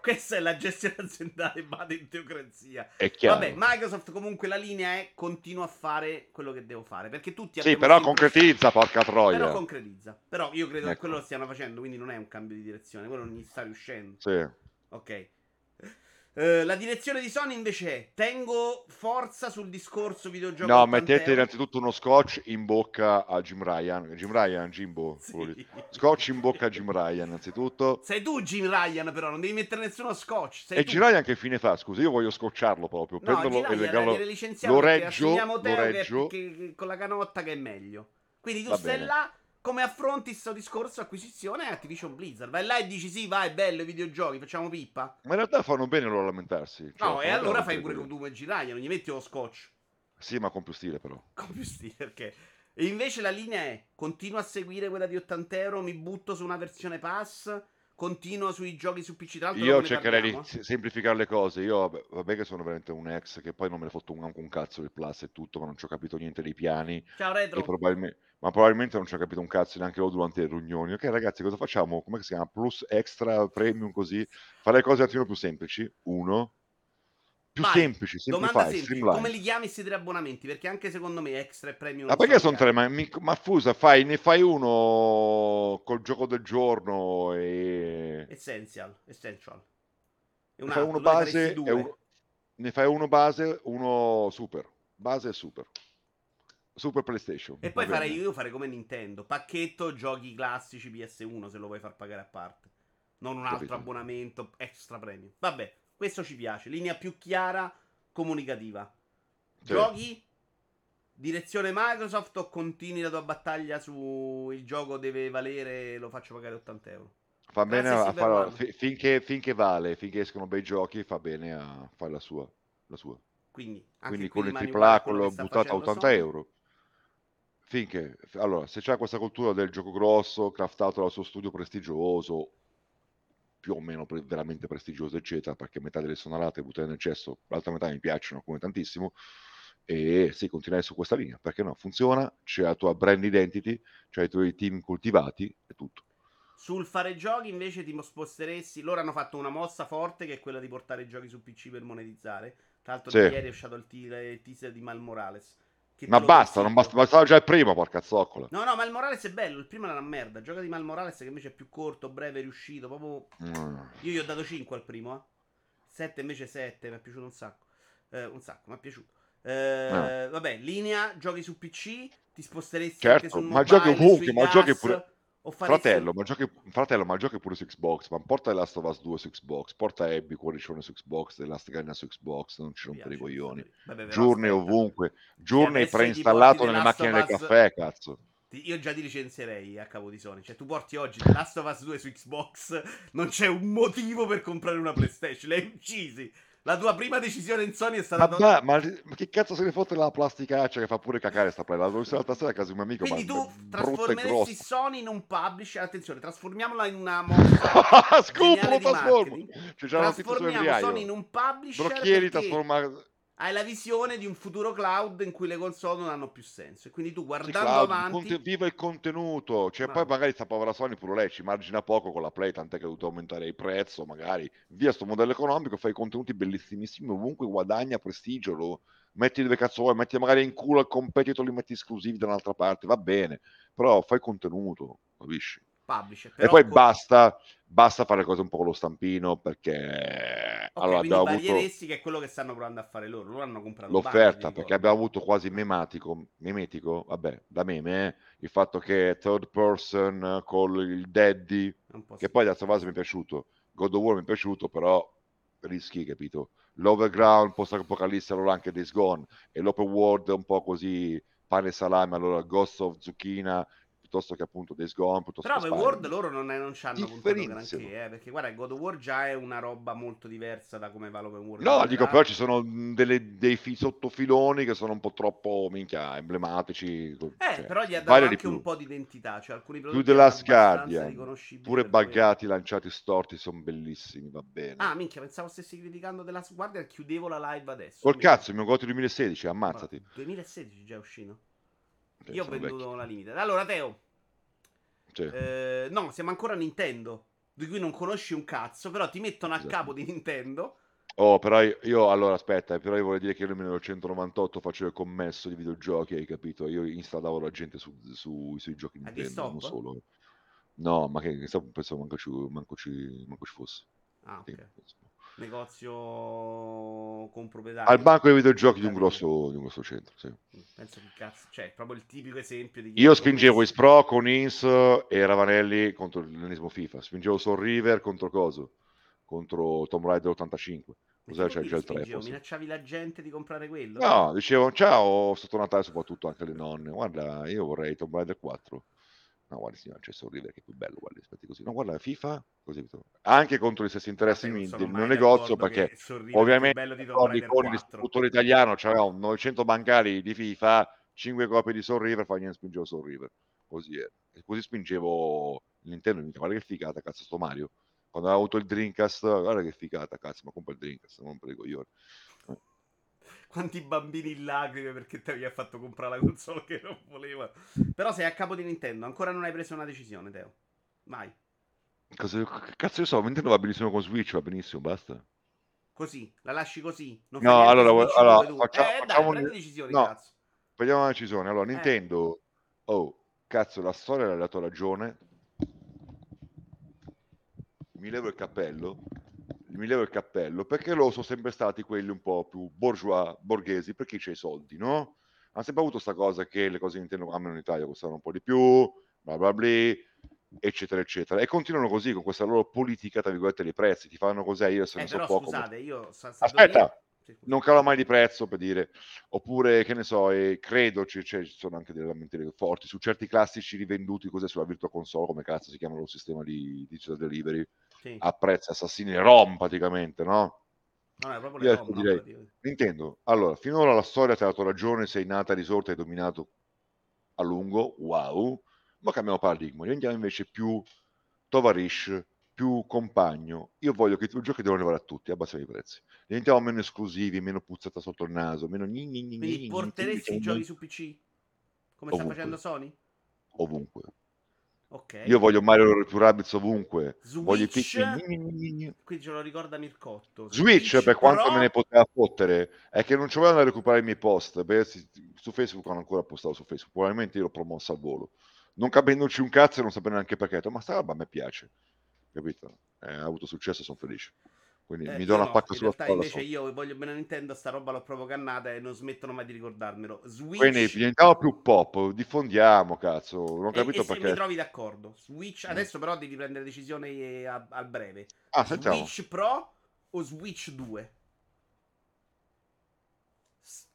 Questa è la gestione aziendale, vado in Teocrazia. È chiaro. Vabbè, Microsoft comunque la linea è continua a fare quello che devo fare, perché tutti... Sì, però concretizza, porca troia. Però concretizza. Però io credo che quello lo stiano facendo, quindi non è un cambio di direzione, quello non gli sta riuscendo. Sì. Ok. La direzione di Sony invece è: tengo forza sul discorso videogioco. No, mettete innanzitutto uno scotch in bocca a Jim Ryan. Jim Ryan, Jimbo. Sì. Scotch in bocca a Jim Ryan, innanzitutto. Sei tu Jim Ryan, però non devi mettere nessuno scotch. Sei e tu. Jim Ryan che fine fa? Scusa, io voglio scocciarlo proprio. Prenderlo e legarlo. Lo reggio. Che con la canotta che è meglio. Quindi tu stai là. Come affronti questo discorso acquisizione a Activision Blizzard? Vai là e dici sì, vai, bello i videogiochi, facciamo pippa. Ma in realtà fanno bene loro a lamentarsi. Cioè, no, e allora fai pure con Doom e Giraia, non gli metti lo scotch. Sì, ma con più stile però. Con più stile, perché? E invece la linea è: continuo a seguire quella di €80, mi butto su una versione pass, continuo sui giochi su PC. Tra l'altro io cercherei di semplificare le cose. Io vabbè che sono veramente un ex che poi non me ne fotto un cazzo del Plus e tutto, ma non ci ho capito niente dei piani. Ciao Retro. Ma probabilmente non ci ho capito un cazzo neanche io durante le riunioni. Ok ragazzi, cosa facciamo? Come si chiama? Plus, extra, premium, così. Fare le cose un attimo più semplici. Semplici. Come li chiami questi tre abbonamenti? Perché anche secondo me extra e premium. Ma perché sono tre? Ma fusa, ne fai uno col gioco del giorno e Essential. E un ne fai uno base, ne fai uno base, uno super. Base e super PlayStation. E poi farei come Nintendo, pacchetto giochi classici PS1, se lo vuoi far pagare a parte, non un altro abbonamento extra premium. Vabbè, questo ci piace, linea più chiara, comunicativa. Giochi, direzione Microsoft, o continui la tua battaglia su il gioco deve valere, lo faccio pagare €80. Fa bene a farlo finché vale, finché escono bei giochi, fa bene a fare la sua. Quindi con il AAA quello buttato a €80. Finché, allora, se c'è questa cultura del gioco grosso, craftato dal suo studio prestigioso, più o meno veramente prestigioso, eccetera, perché metà delle sonarate buttate nel cesso, l'altra metà mi piacciono, come tantissimo, e sì, continuare su questa linea, perché no, funziona, c'è la tua brand identity, c'è i tuoi team coltivati, e tutto. Sul fare giochi, invece, ti sposteresti, loro hanno fatto una mossa forte, che è quella di portare i giochi su PC per monetizzare, tra l'altro ieri è uscito il teaser di Morales. Ma basta, bastava già il primo, porca zoccola. No, ma il Morales è bello, il primo era una merda. Gioca di Morales che invece è più corto, breve, riuscito, proprio. Io gli ho dato 5 al primo, 7 invece 7, mi è piaciuto un sacco, mi è piaciuto. Vabbè, linea, giochi su PC, ti sposteresti anche su mobile, ma giochi ovunque, ma giochi pure Fratello, ma giochi pure su Xbox, ma porta The Last of Us 2 su Xbox, porta Abby Cuoricione su Xbox, The Last Guardian su Xbox, non ci rompere i coglioni. Journey ovunque, Journey preinstallato nelle macchine del caffè, cazzo. Io già ti licenzierei a capo di Sony, cioè tu porti oggi The Last of Us 2 su Xbox, non c'è un motivo per comprare una PlayStation, l'hai uccisi. La tua prima decisione in Sony è stata... Ma che cazzo se ne fotte la plasticaccia che fa pure cacare sta play? La dovevo usare l'altra sera a casa di un amico. Quindi tu trasformeresti Sony in un publisher. Attenzione, trasformiamola in una mossa. Scoopolo, trasformo. Trasformiamo Sony in un publisher. Brocchieri trasforma... Hai la visione di un futuro cloud in cui le console non hanno più senso. E quindi tu guardando avanti... Viva il contenuto! Cioè poi magari sta povera Sony pure lei ci margina poco con la Play, tant'è che ha dovuto aumentare il prezzo, magari. Via sto modello economico, fai contenuti bellissimissimi ovunque, guadagna prestigio, lo metti dove cazzo vuoi, metti magari in culo al competitor, li metti esclusivi da un'altra parte, va bene. Però fai contenuto, capisci? Publisher, però e poi basta fare le cose un po' con lo stampino, perché allora abbiamo avuto che è quello che stanno provando a fare loro hanno comprato l'offerta, perché abbiamo avuto quasi memetico, vabbè, da meme, il fatto che third person con il daddy, che poi d'altra fase mi è piaciuto, God of War mi è piaciuto, però rischi, capito, l'overground, post-apocalisse, allora anche Days Gone, e l'open world un po' così, pane e salame, allora Ghost of Zucchina, piuttosto che appunto Days Gone, piuttosto però che Spyro. World loro non ci hanno puntato granché, perché guarda, God of War già è una roba molto diversa da come va l'open world. No, dico, però ci sono dei sottofiloni che sono un po' troppo, minchia, emblematici. Cioè, però gli ha dato anche un po' di identità, cioè alcuni prodotti più della Scardia, pure buggati, lanciati storti, sono bellissimi, va bene. Ah, minchia, pensavo stessi criticando della Scardia, chiudevo la live adesso. Col cazzo, il mio gioco 2016, ammazzati. 2016 già è uscito. Io ho venduto la limite. Allora, Teo, siamo ancora a Nintendo, di cui non conosci un cazzo, però ti mettono a capo di Nintendo. Oh, però io allora aspetta, però io voglio dire che nel 1998 facevo il commesso di videogiochi, hai capito? Io installavo la gente sui giochi Nintendo, non solo. No, ma che pensavo manco ci fosse. Ah, ok. negozio con proprietà al banco dei videogiochi di un grosso centro, sì. Penso che cazzo, cioè proprio il tipico esempio di io spingevo Ispro con Ins e Ravanelli contro l'ennesimo FIFA, spingevo Soul River contro Coso, contro Tomb Raider 85. Cos'è, c'è già il 3, minacciavi la gente di comprare quello? No, dicevo ciao, sotto Natale soprattutto anche le nonne, guarda io vorrei Tomb Raider 4. No, guarda signora, c'è Soul River che è più bello, guarda, aspetti così. No, guarda FIFA, così. Anche contro gli stessi interessi nel negozio, perché ovviamente con il distributore italiano c'aveva 900 bancali di FIFA, 5 copie di Soul River, poi spingevo Soul River. Così è. E così spingevo Nintendo, mi guarda che figata, cazzo sto Mario. Quando avevo avuto il Dreamcast, guarda che figata, cazzo, ma compra il Dreamcast, non prego io. Quanti bambini in lacrime perché te gli ha fatto comprare la console che non voleva. Però sei a capo di Nintendo, ancora non hai preso una decisione, Teo. Mai. Che cazzo io so, Nintendo va benissimo con Switch, va benissimo, basta. Così, la lasci così. Non no, allora facciamo una decisione, no, cazzo. Prendiamo una decisione, allora, Nintendo, oh, cazzo, la storia l'ha dato ragione. Mi levo il cappello perché loro sono sempre stati quelli un po' più bourgeois, borghesi, per chi c'è i soldi, no? Hanno sempre avuto sta cosa che le cose Nintendo, almeno in Italia, costano un po' di più, bla bla bla, eccetera eccetera, e continuano così con questa loro politica tra virgolette dei prezzi, ti fanno così, io se ne so poco, scusate, io aspetta, non cala mai di prezzo, per dire, oppure che ne so, e credo ci sono anche delle lamentele forti su certi classici rivenduti così sulla Virtua Console, come cazzo si chiama lo sistema di digital delivery, sì, a prezzi assassini, ROM praticamente, no? No, è proprio ROM, direi. Nintendo, allora, finora la storia ti ha dato ragione, sei nata risorta, hai dominato a lungo, wow, ma cambiamo paradigma, io andiamo invece più tovarish, più compagno, io voglio che i giochi devono arrivare a tutti, abbassiamo i prezzi, diventiamo meno esclusivi, meno puzzata sotto il naso, meno quindi porteresti i giochi su PC? Come ovunque. Sta facendo Sony? Ovunque. Okay. Io voglio Mario più Rabbids ovunque. Switch, voglio i PC... qui ce lo ricorda Mircotto. Switch per quanto però... me ne poteva fottere, è che non ci volevano recuperare i miei post, su Facebook hanno ancora postato su Facebook, probabilmente io l'ho promosso al volo, non capendoci un cazzo e non sapendo neanche perché, ma sta roba a me piace. Capito? Ha avuto successo, sono felice. Quindi mi do una pacca sulla spalla. Invece io voglio bene a Nintendo, sta roba l'ho proprio cannata e non smettono mai di ricordarmelo. Switch... quindi diventiamo più pop, diffondiamo, cazzo. Non ho capito perché. Se mi trovi d'accordo. Switch, adesso però devi prendere decisione a breve. Ah, sentiamo. Switch Pro o Switch 2?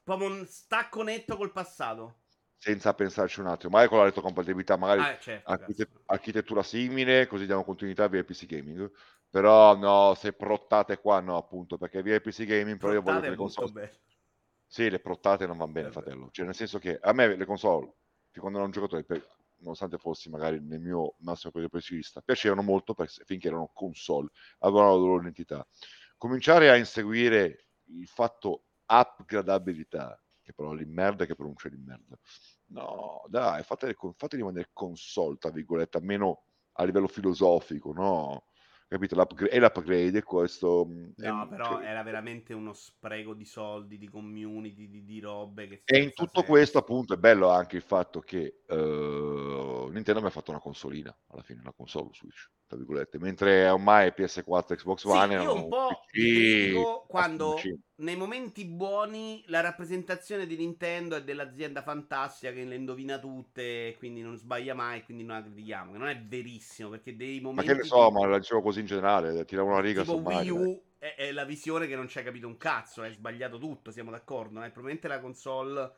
Proprio un stacco netto col passato. Senza pensarci un attimo, magari con la retrocompatibilità, magari certo, architettura simile, così diamo continuità a VPC Gaming. Però no, se prottate qua, no, appunto, perché VPC Gaming, però prottate, io voglio le console. Sì, le prottate non vanno bene, fratello. Cioè, nel senso che a me le console, che quando ero un giocatore, nonostante fossi magari nel mio massimo progressista, piacevano molto finché erano console, avevano la loro identità. Cominciare a inseguire il fatto upgradabilità, che parola di merda, che pronuncia di merda. No, dai, fate rimanere console, tra virgolette, almeno a livello filosofico, no? Capito? L'upgrade è questo... No, però era veramente uno spreco di soldi, di community, di robe... Che e in tutto questo, appunto, è bello anche il fatto che Nintendo mi ha fatto una consolina, alla fine, una console Switch, tra virgolette, mentre ormai PS4, Xbox One... Sì, io un po' dico quando... nei momenti buoni la rappresentazione di Nintendo è dell'azienda fantastica che le indovina tutte, quindi non sbaglia mai, quindi non la critichiamo, che non è verissimo, perché dei momenti... Ma che ne so, ma la dicevo così in generale, tiravo una riga su Wii U, è la visione che non ci hai capito un cazzo, hai sbagliato tutto, siamo d'accordo, non è probabilmente la console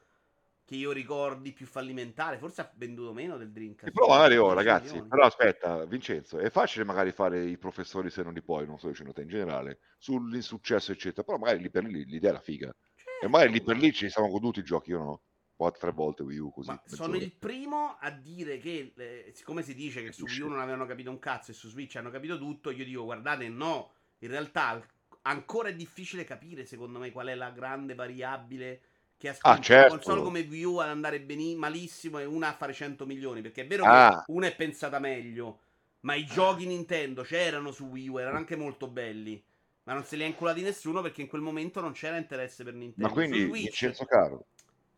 che io ricordi più fallimentare, forse ha venduto meno del Dreamcast. Però magari, ragazzi, milioni. Però aspetta, Vincenzo, è facile magari fare i professori se non li puoi, non sto dicendo te in generale, sull'insuccesso eccetera, però magari lì per lì l'idea è la figa. Certo. E magari lì per lì ci siamo goduti i giochi, io no? 4-3 volte Wii U così. Ma sono il primo a dire che, siccome si dice che su Wii U non avevano capito un cazzo e su Switch hanno capito tutto, io dico, guardate, no, in realtà ancora è difficile capire, secondo me, qual è la grande variabile... che ha certo. Una console come Wii U ad andare malissimo e una a fare 100 milioni, perché è vero che una è pensata meglio, ma i giochi Nintendo c'erano su Wii U, erano anche molto belli, ma non se li ha inculati nessuno perché in quel momento non c'era interesse per Nintendo. Ma quindi Vincenzo Caro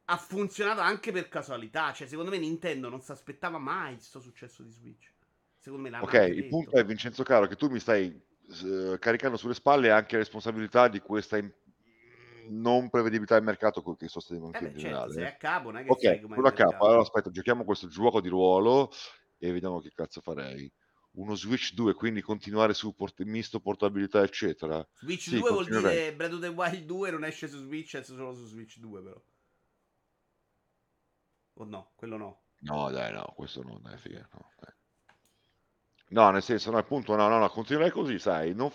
ha funzionato anche per casualità, cioè secondo me Nintendo non si aspettava mai sto successo di Switch, secondo me l'hanno detto. Il punto è, Vincenzo Caro, che tu mi stai caricano sulle spalle anche la responsabilità di questa non prevedibilità del mercato che sostengono anche in generale. Se è a capo, non è che a capo. Allora aspetta, giochiamo questo gioco di ruolo e vediamo che cazzo farei. Uno Switch 2, quindi continuare su misto, portabilità, eccetera. Switch 2 vuol dire Breath of the Wild 2 non esce su Switch, esce solo su Switch 2 però. O no, quello no. No, dai, no, questo no, dai, figa, no. Dai. No, nel senso, no, appunto, no, continuerei così, sai, non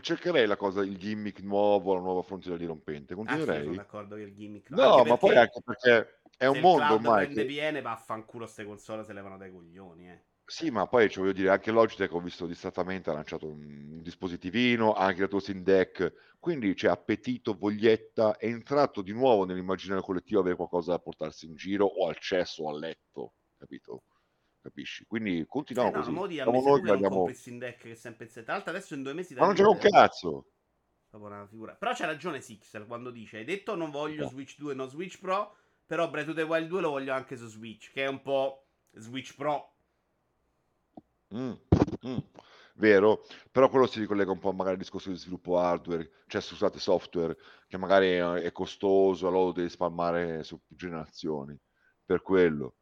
cercherei la cosa, il gimmick nuovo, la nuova frontiera dirompente, continuerei. Sono d'accordo che il gimmick no, ma poi anche perché è un mondo ormai. Se il cloud prende piene, vaffanculo, ste console se levano dai coglioni, Sì, ma poi, cioè, voglio dire, anche Logitech, ho visto distrattamente, ha lanciato un dispositivino, anche la tua Steam Deck, quindi c'è appetito, voglietta, è entrato di nuovo nell'immaginario collettivo avere qualcosa da portarsi in giro o al cesso, al letto, capito? Capisci? Quindi continuiamo così. No, modi, a me noi non compri Steam Deck che sempre in tra l'altro adesso in 2 mesi... Ma non c'è un cazzo! Una figura. Però c'ha ragione Sixer quando dice, hai detto non voglio Switch 2, no Switch Pro, però Breath of the Wild 2 lo voglio anche su Switch, che è un po' Switch Pro. Vero, però quello si ricollega un po' magari al discorso di sviluppo hardware, cioè scusate software, che magari è costoso, allora lo devi spalmare su generazioni, per quello,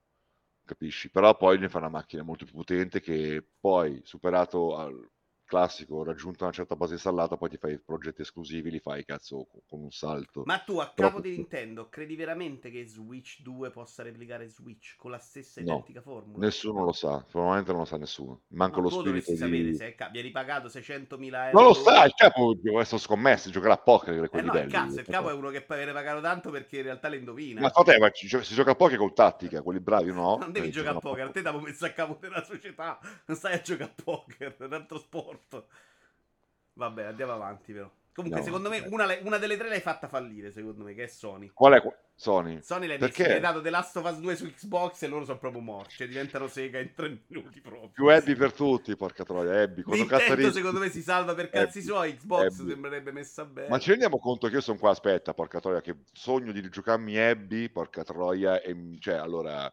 capisci? Però poi ne fa una macchina molto più potente che poi, superato al classico, raggiunto una certa base installata, poi ti fai progetti esclusivi, li fai cazzo con un salto. Ma tu a capo di Nintendo credi veramente che Switch 2 possa replicare Switch con la stessa identica formula? Nessuno lo sa, probabilmente non lo sa nessuno, manco lo spirito di... sapere se vi hai pagato 600.000 euro. Non lo sa, il capo, questo scommesse, giocherà a poker con quelli livelli. Cazzo, il capo è uno che viene pagato tanto perché in realtà le indovina. Ma te, si gioca a poker con tattica, quelli bravi no. Non devi giocare a poker, a te t'avevo messo a capo della società, non stai a giocare a poker, è un altro sport. Vabbè, andiamo avanti però. Comunque, andiamo secondo avanti. Me, una delle tre l'hai fatta fallire, secondo me, che è Sony. Qual è Sony? Sony l'hai dato The Last of Us 2 su Xbox e loro sono proprio morti, cioè diventano sega in 3 minuti proprio. Più Abby per tutti, porca troia, Abby. Nintendo secondo me si salva per cazzi suoi, Xbox Abby sembrerebbe messa bene. Ma ci rendiamo conto che io sono qua, aspetta, porca troia, che sogno di giocarmi Abby, porca troia, e cioè, allora...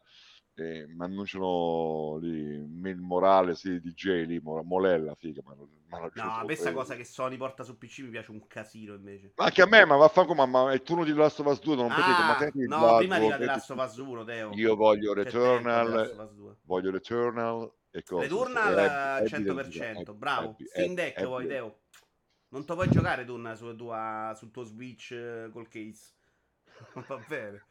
ma annunciano il morale DJ lì, Molella, figa, ma no, questa cosa che Sony porta su PC mi piace un casino invece. Ma anche a me, ma vaffanculo, ma il turno di The Last of Us 2 non prima arriva The Last of Us 1, Teo. Io voglio Returnal, e cosa? Returnal 100%, bravo. Steam Deck vuoi, Teo? Non te puoi giocare Returnal sul tuo Switch col case. Va bene.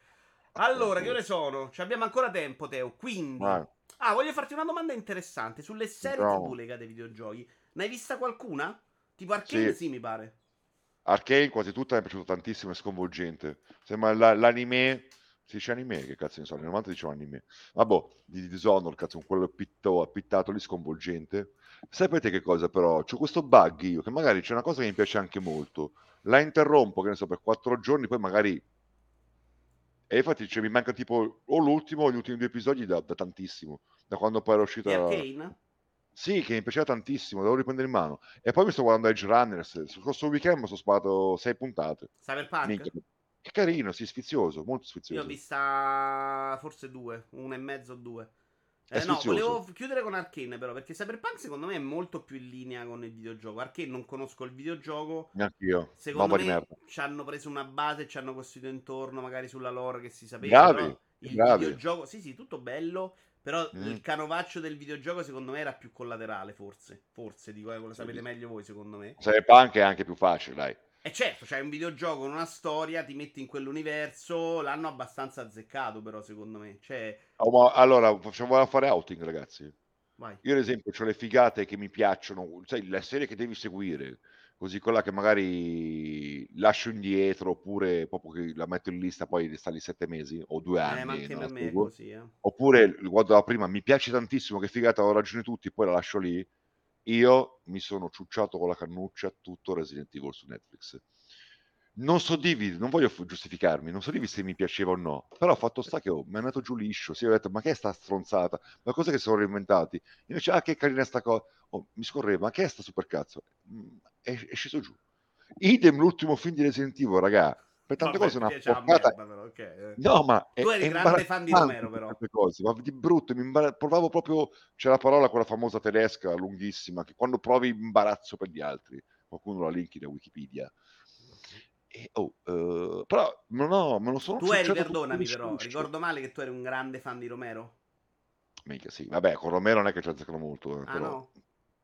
Allora, che ore sono? Ci abbiamo ancora tempo, Teo, quindi... Ah, voglio farti una domanda interessante sulle serie TV legate ai videogiochi. Ne hai vista qualcuna? Tipo Arcane? Sì, mi pare. Arcane, quasi tutta, mi è piaciuto tantissimo, è sconvolgente. Sembra l'anime... Si dice anime, che cazzo ne so, nel 90 dicevo anime. Ma boh, di Dishonored, cazzo, quello appittato lì, sconvolgente. Sapete che cosa però? C'ho questo bug io, che magari c'è una cosa che mi piace anche molto. La interrompo, che ne so, per 4 giorni, poi magari... E infatti mi manca tipo o l'ultimo o gli ultimi 2 episodi da tantissimo, da quando poi era uscita Arcane? Sì, che mi piaceva tantissimo, devo riprendere in mano. E poi mi sto guardando Edge Runners, questo weekend mi sono sparato 6 puntate. Cyberpunk? Minchia. È carino, sì, sfizioso, molto sfizioso. Io ho vista forse 2, 1,5 o 2. No, volevo chiudere con Arcane però, perché Cyberpunk secondo me è molto più in linea con il videogioco. Arcane non conosco il videogioco. Neanche io. Secondo me ci hanno preso una base, ci hanno costruito intorno magari sulla lore che si sapeva. Bravi, il videogioco, sì, tutto bello, però il canovaccio del videogioco secondo me era più collaterale, forse, dico, lo sapete meglio voi secondo me. Cyberpunk è anche più facile, dai. E certo, c'hai un videogioco con una storia, ti metti in quell'universo, l'hanno abbastanza azzeccato però secondo me. Cioè... ma allora, facciamo fare outing ragazzi. Vai. Io ad esempio ho le figate che mi piacciono, sai, la serie che devi seguire, così quella che magari lascio indietro oppure proprio che la metto in lista poi sta lì 7 mesi o 2 anni. Ma anche per me è così, Oppure, guardo la prima, mi piace tantissimo, che figata, ho ragione tutti, poi la lascio lì. Io mi sono ciucciato con la cannuccia tutto Resident Evil su Netflix. Non so dirvi, non voglio giustificarmi, non so dirvi se mi piaceva o no, però fatto sta che mi è andato giù liscio, sì, ho detto ma che è sta stronzata, ma cosa che sono reinventati, invece che carina sta cosa, mi scorreva, ma che è sta supercazzo, è sceso giù. Idem l'ultimo film di Resident Evil, raga, per tante cose una porcata. Okay. No, ma tu eri grande fan di Romero, però. Cose, ma di brutto, provavo proprio, c'è la parola quella famosa tedesca lunghissima che quando provi imbarazzo per gli altri, qualcuno la linki da Wikipedia. Però no, me lo sono. Tu eri, perdonami, però ricordo male che tu eri un grande fan di Romero. Mica sì, vabbè, con Romero non è che ci azzeccano molto. Però...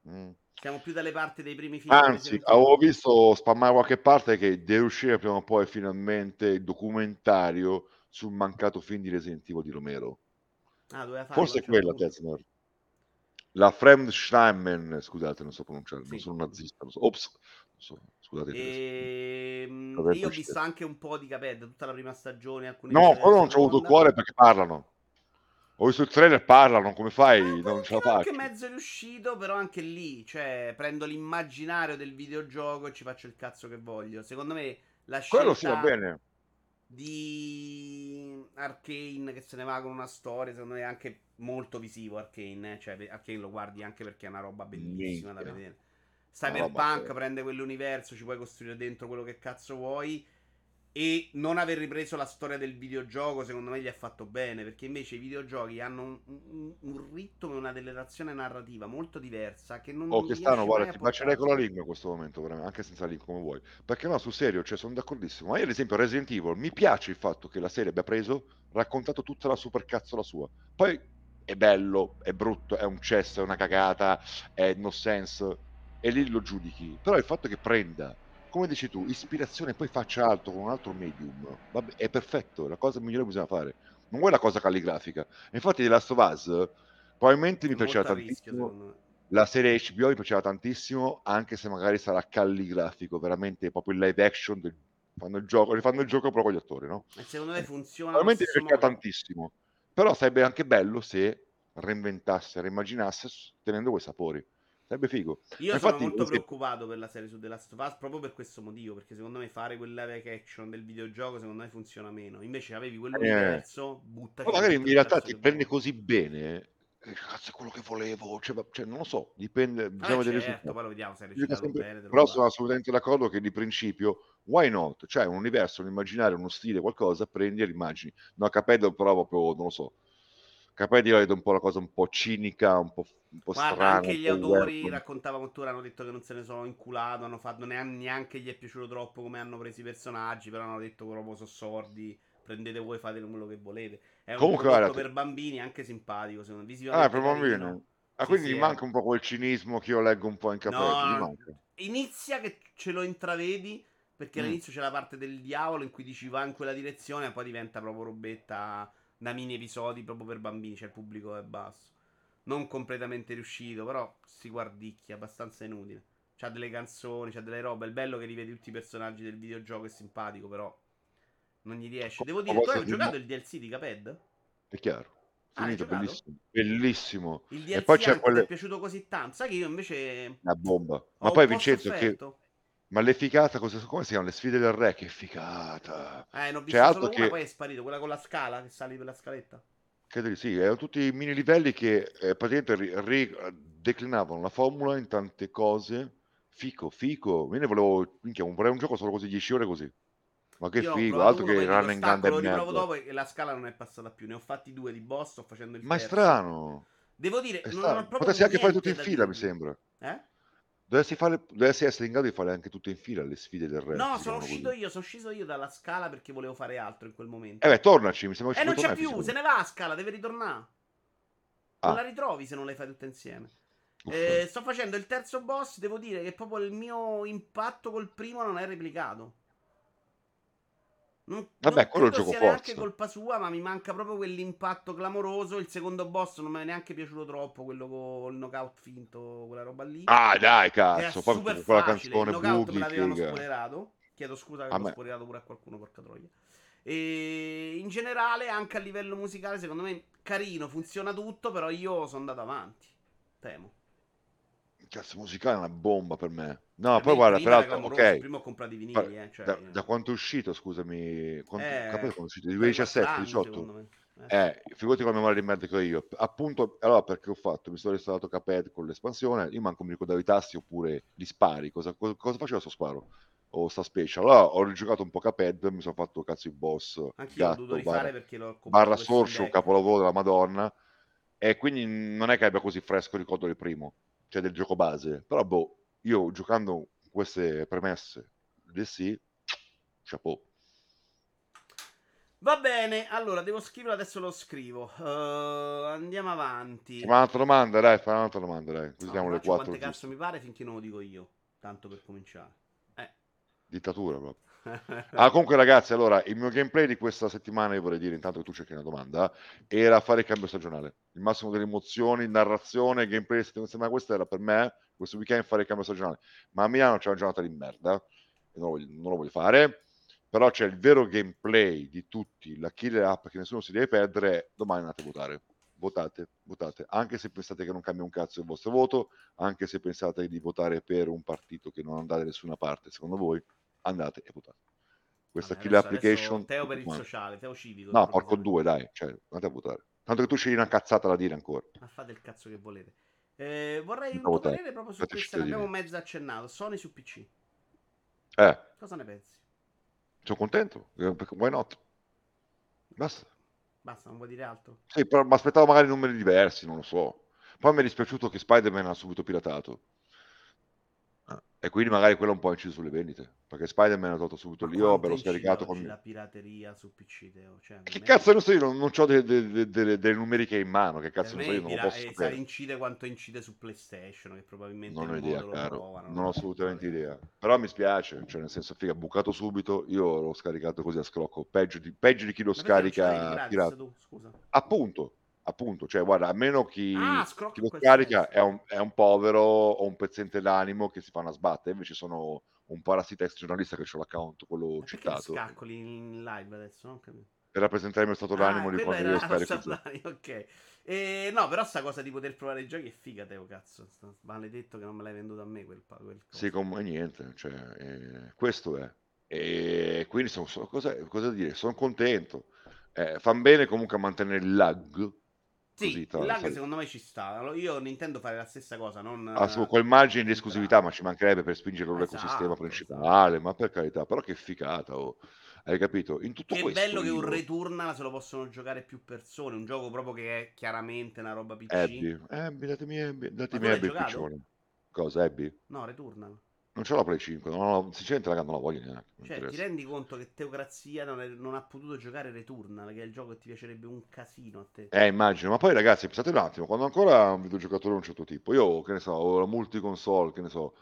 no. Siamo più dalle parti dei primi film. Anzi, avevo visto spammare qualche parte che deve uscire prima o poi finalmente il documentario sul mancato film di Resident Evil di Romero. Doveva farlo, forse è quella, Tetzner. La Fremdschleimen, scusate, non so pronunciare, sì. Non sono nazista, Scusate, io ho visto anche un po' di Caped, tutta la prima stagione. No, però non c'ho avuto il cuore perché parlano. Ho visto il trailer, parlano, come fai? Non ce la faccio. Anche mezzo riuscito, però anche lì, cioè, prendo l'immaginario del videogioco e ci faccio il cazzo che voglio. Secondo me la scelta sì, va bene. Di Arcane che se ne va con una storia, secondo me è anche molto visivo Arcane, cioè Arcane lo guardi anche perché è una roba bellissima da vedere. Cyberpunk prende quell'universo, ci puoi costruire dentro quello che cazzo vuoi. E non aver ripreso la storia del videogioco secondo me gli ha fatto bene, perché invece i videogiochi hanno un ritmo e una dell'azione narrativa molto diversa che non che stanno, guarda, ti bacerei con la lingua in questo momento, veramente, anche senza lingua come vuoi, perché no, sul serio, cioè sono d'accordissimo. Ma io ad esempio Resident Evil, mi piace il fatto che la serie abbia preso, raccontato tutta la supercazzola sua, poi è bello, è brutto, è un cesso, è una cagata, è no sense, e lì lo giudichi. Però il fatto che prenda, come dici tu, ispirazione, poi faccia altro con un altro medium, vabbè, è perfetto, è la cosa migliore che bisogna fare. Non vuoi la cosa calligrafica. Infatti The Last of Us probabilmente mi piaceva tantissimo, la serie HBO mi piaceva tantissimo, anche se magari sarà calligrafico, veramente proprio il live action del... fanno il gioco però con gli attori, no? E secondo me funziona veramente, mi piaceva tantissimo. Però sarebbe anche bello se reinventasse, reimmaginasse tenendo quei sapori. Sarebbe figo. Io infatti, sono molto preoccupato per la serie su The Last of Us proprio per questo motivo, perché secondo me fare quel live action del videogioco secondo me funziona meno. Invece avevi quell'universo, buttati. Ma magari in realtà ti prende così bene, cazzo è quello che volevo, cioè non lo so, dipende, bisogna vedere certo, poi lo vediamo se è riuscito bene. Però sono assolutamente d'accordo che di principio why not? Cioè un universo, un immaginario, uno stile, qualcosa, prendi e l'immagini. No, capello però proprio, non lo so. Capelli io vedo un po' la cosa un po' cinica, un po' guarda, strana. Anche gli autori, raccontava Montura, hanno detto che non se ne sono inculato, hanno fatto neanche gli è piaciuto troppo come hanno preso i personaggi, però hanno detto proprio sono sordi, prendete voi, fate quello che volete. È comunque, un prodotto per bambini, anche simpatico, secondo me. Per bambini. Quindi sì, manca un po' quel cinismo che io leggo un po' in Capelli. No, inizia che ce lo intravedi, perché all'inizio c'è la parte del diavolo in cui dici va in quella direzione e poi diventa proprio robetta... da mini episodi proprio per bambini, cioè il pubblico è basso, non completamente riuscito, però si guardicchia, abbastanza inutile. C'ha delle canzoni, c'ha delle robe, è bello che rivedi tutti i personaggi del videogioco, è simpatico, però non gli riesce. Devo dire, tu hai giocato il DLC di Cuphead? È chiaro, finito, bellissimo. Il DLC, e poi c'è quello... ti è piaciuto così tanto, sai che io invece una bomba. Ma poi Vincenzo sofferto. Ma le figata, come si chiamano? Le sfide del re, che figata! Ne ho visto solo una, poi è sparito, quella con la scala, che sali per la scaletta. Credo di sì, erano tutti i mini livelli che praticamente declinavano la formula in tante cose. Fico, io ne volevo, vorrei un gioco solo così, 10 ore così. Ma che io figo, altro che run and gun. Lo riprovo dopo e la scala non è passata più, ne ho fatti 2 di boss, sto facendo il terzo. Ma è strano! Devo dire, è non ho proprio potresti anche fare tutto in fila, mi sembra. Dovessi essere in grado di fare anche tutto in fila le sfide del re. No, sono uscito io dalla scala perché volevo fare altro in quel momento. Tornaci, mi sembra che non c'è più, se ne va a scala, deve ritornare. Non la ritrovi se non le fai tutte insieme. Sto facendo il terzo boss, devo dire che proprio il mio impatto col primo non è replicato. Vabbè, quello è il gioco forza. Non è neanche colpa sua, ma mi manca proprio quell'impatto clamoroso. Il secondo boss non mi è neanche piaciuto troppo, quello con il knockout finto, quella roba lì. Dai, cazzo, poi super facile. La canzone il knockout me l'avevano spoilerato. Chiedo scusa che l'ho spoilerato pure a qualcuno, porca troia. E in generale, anche a livello musicale, secondo me carino, funziona tutto, però io sono andato avanti, temo. Cazzo, musicale è una bomba per me. No, poi guarda, peraltro, ok. Prima ho comprato i vinili, cioè, da quanto è uscito, scusami, quando è uscito? 2017, 18. Figurati con la memoria di merda che ho io. Appunto, allora perché ho fatto? Mi sono restaurato Cuphead con l'espansione, io manco mi ricordavo i tasti oppure gli spari, cosa facevo se sparo? o sta special. Allora ho rigiocato un po' Cuphead, mi sono fatto cazzo i boss. Anche gatto, io ho dovuto rifare perché l'ho barra sorcio, un capolavoro della Madonna, e quindi non è che abbia così fresco ricordo del primo, cioè del gioco base, però boh, io giocando queste premesse del sì, chapeau. Va bene, allora devo scriverlo, adesso lo scrivo. Andiamo avanti. Fa un'altra domanda, dai, fa un'altra domanda, dai. Così siamo le 4. Quante giusto. Cazzo mi pare finché non lo dico io, tanto per cominciare. Dittatura proprio. Ah, comunque ragazzi, allora, il mio gameplay di questa settimana, io vorrei dire, intanto che tu cerchi una domanda, era fare il cambio stagionale. Il massimo delle emozioni, narrazione, gameplay di settimana, questa era per me, questo weekend, fare il cambio stagionale. Ma a Milano c'è una giornata di merda, e non lo voglio fare. Però c'è il vero gameplay di tutti, la killer app che nessuno si deve perdere. Domani andate a votare, votate, anche se pensate che non cambia un cazzo il vostro voto, anche se pensate di votare per un partito che non andate da nessuna parte, secondo voi, andate e votate. Questa killer application... Teo per il sociale, Teo civico. No, porco due, dai, cioè, andate a votare. Tanto che tu scegli una cazzata da dire ancora. Ma fate il cazzo che volete. Vorrei un parere proprio su questa, l'abbiamo mezzo accennato, Sony su PC. Cosa ne pensi? Sono contento, perché why not? Basta, non vuoi dire altro? Sì, però mi aspettavo magari numeri diversi, non lo so. Poi mi è dispiaciuto che Spider-Man ha subito piratato. E quindi magari quello un po' inciso sulle vendite, perché Spider-Man ha tolto subito lì, io l'ho scaricato con la pirateria su PC, Teo. Cioè, che cazzo ne so io, non ho delle numeriche in mano, che cazzo ne so io, non lo posso sapere. Incide quanto incide su PlayStation, che probabilmente non ho idea, caro, non ho assolutamente idea. Però mi spiace, cioè nel senso, figa, bucato subito, io l'ho scaricato così a scrocco, peggio di chi lo scarica pirato. Appunto, cioè guarda, a meno chi lo scarica è un povero o un pezzente d'animo che si fa una sbatta, invece sono un parassita ex giornalista che c'ho l'account, quello ma citato. Perché scaccoli in live adesso, non capito? Per rappresentare il mio stato d'animo di quando io scarico. Ok. No, però sta cosa di poter provare i giochi è figa, Teo, cazzo. Maledetto che non me l'hai venduto a me quel sì, come niente, cioè questo è. E quindi cosa dire? Sono contento. Fan bene comunque a mantenere il lag. Sì, là che secondo me ci sta. Allora, io Nintendo fare la stessa cosa, non quel margine di esclusività, ma ci mancherebbe per spingere l'ecosistema principale, ma per carità, però che figata, oh. Hai capito? In tutto che questo, bello che un Returnal se lo possono giocare più persone, un gioco proprio che è chiaramente una roba PC. Abby, datemi Abby piccione. Cosa, Abby? No, Returnal. Non c'ho la Play 5, sinceramente raga, non la voglio neanche. Cioè, ti rendi conto che Teocrazia non ha potuto giocare Returnal, che è il gioco che ti piacerebbe un casino a te? Immagino, ma poi ragazzi, pensate un attimo, quando ancora un videogiocatore di un certo tipo, io, che ne so, ho la multiconsole, che ne so,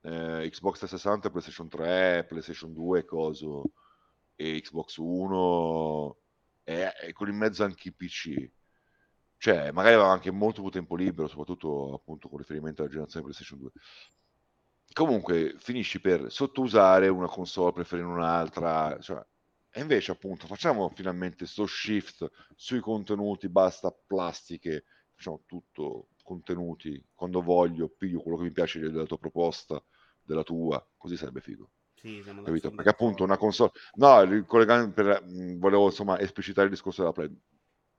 Xbox 360, PlayStation 3, PlayStation 2, coso, e Xbox 1, e con in mezzo anche i PC. Cioè, magari aveva anche molto più tempo libero, soprattutto appunto con riferimento alla generazione PlayStation 2. Comunque finisci per sottousare una console preferendo un'altra, cioè, e invece appunto facciamo finalmente sto shift sui contenuti, basta plastiche, facciamo tutto contenuti, quando voglio piglio quello che mi piace della tua proposta, della tua, così sarebbe figo. Sì, capito? Perché appunto una console, volevo insomma esplicitare il discorso della Play,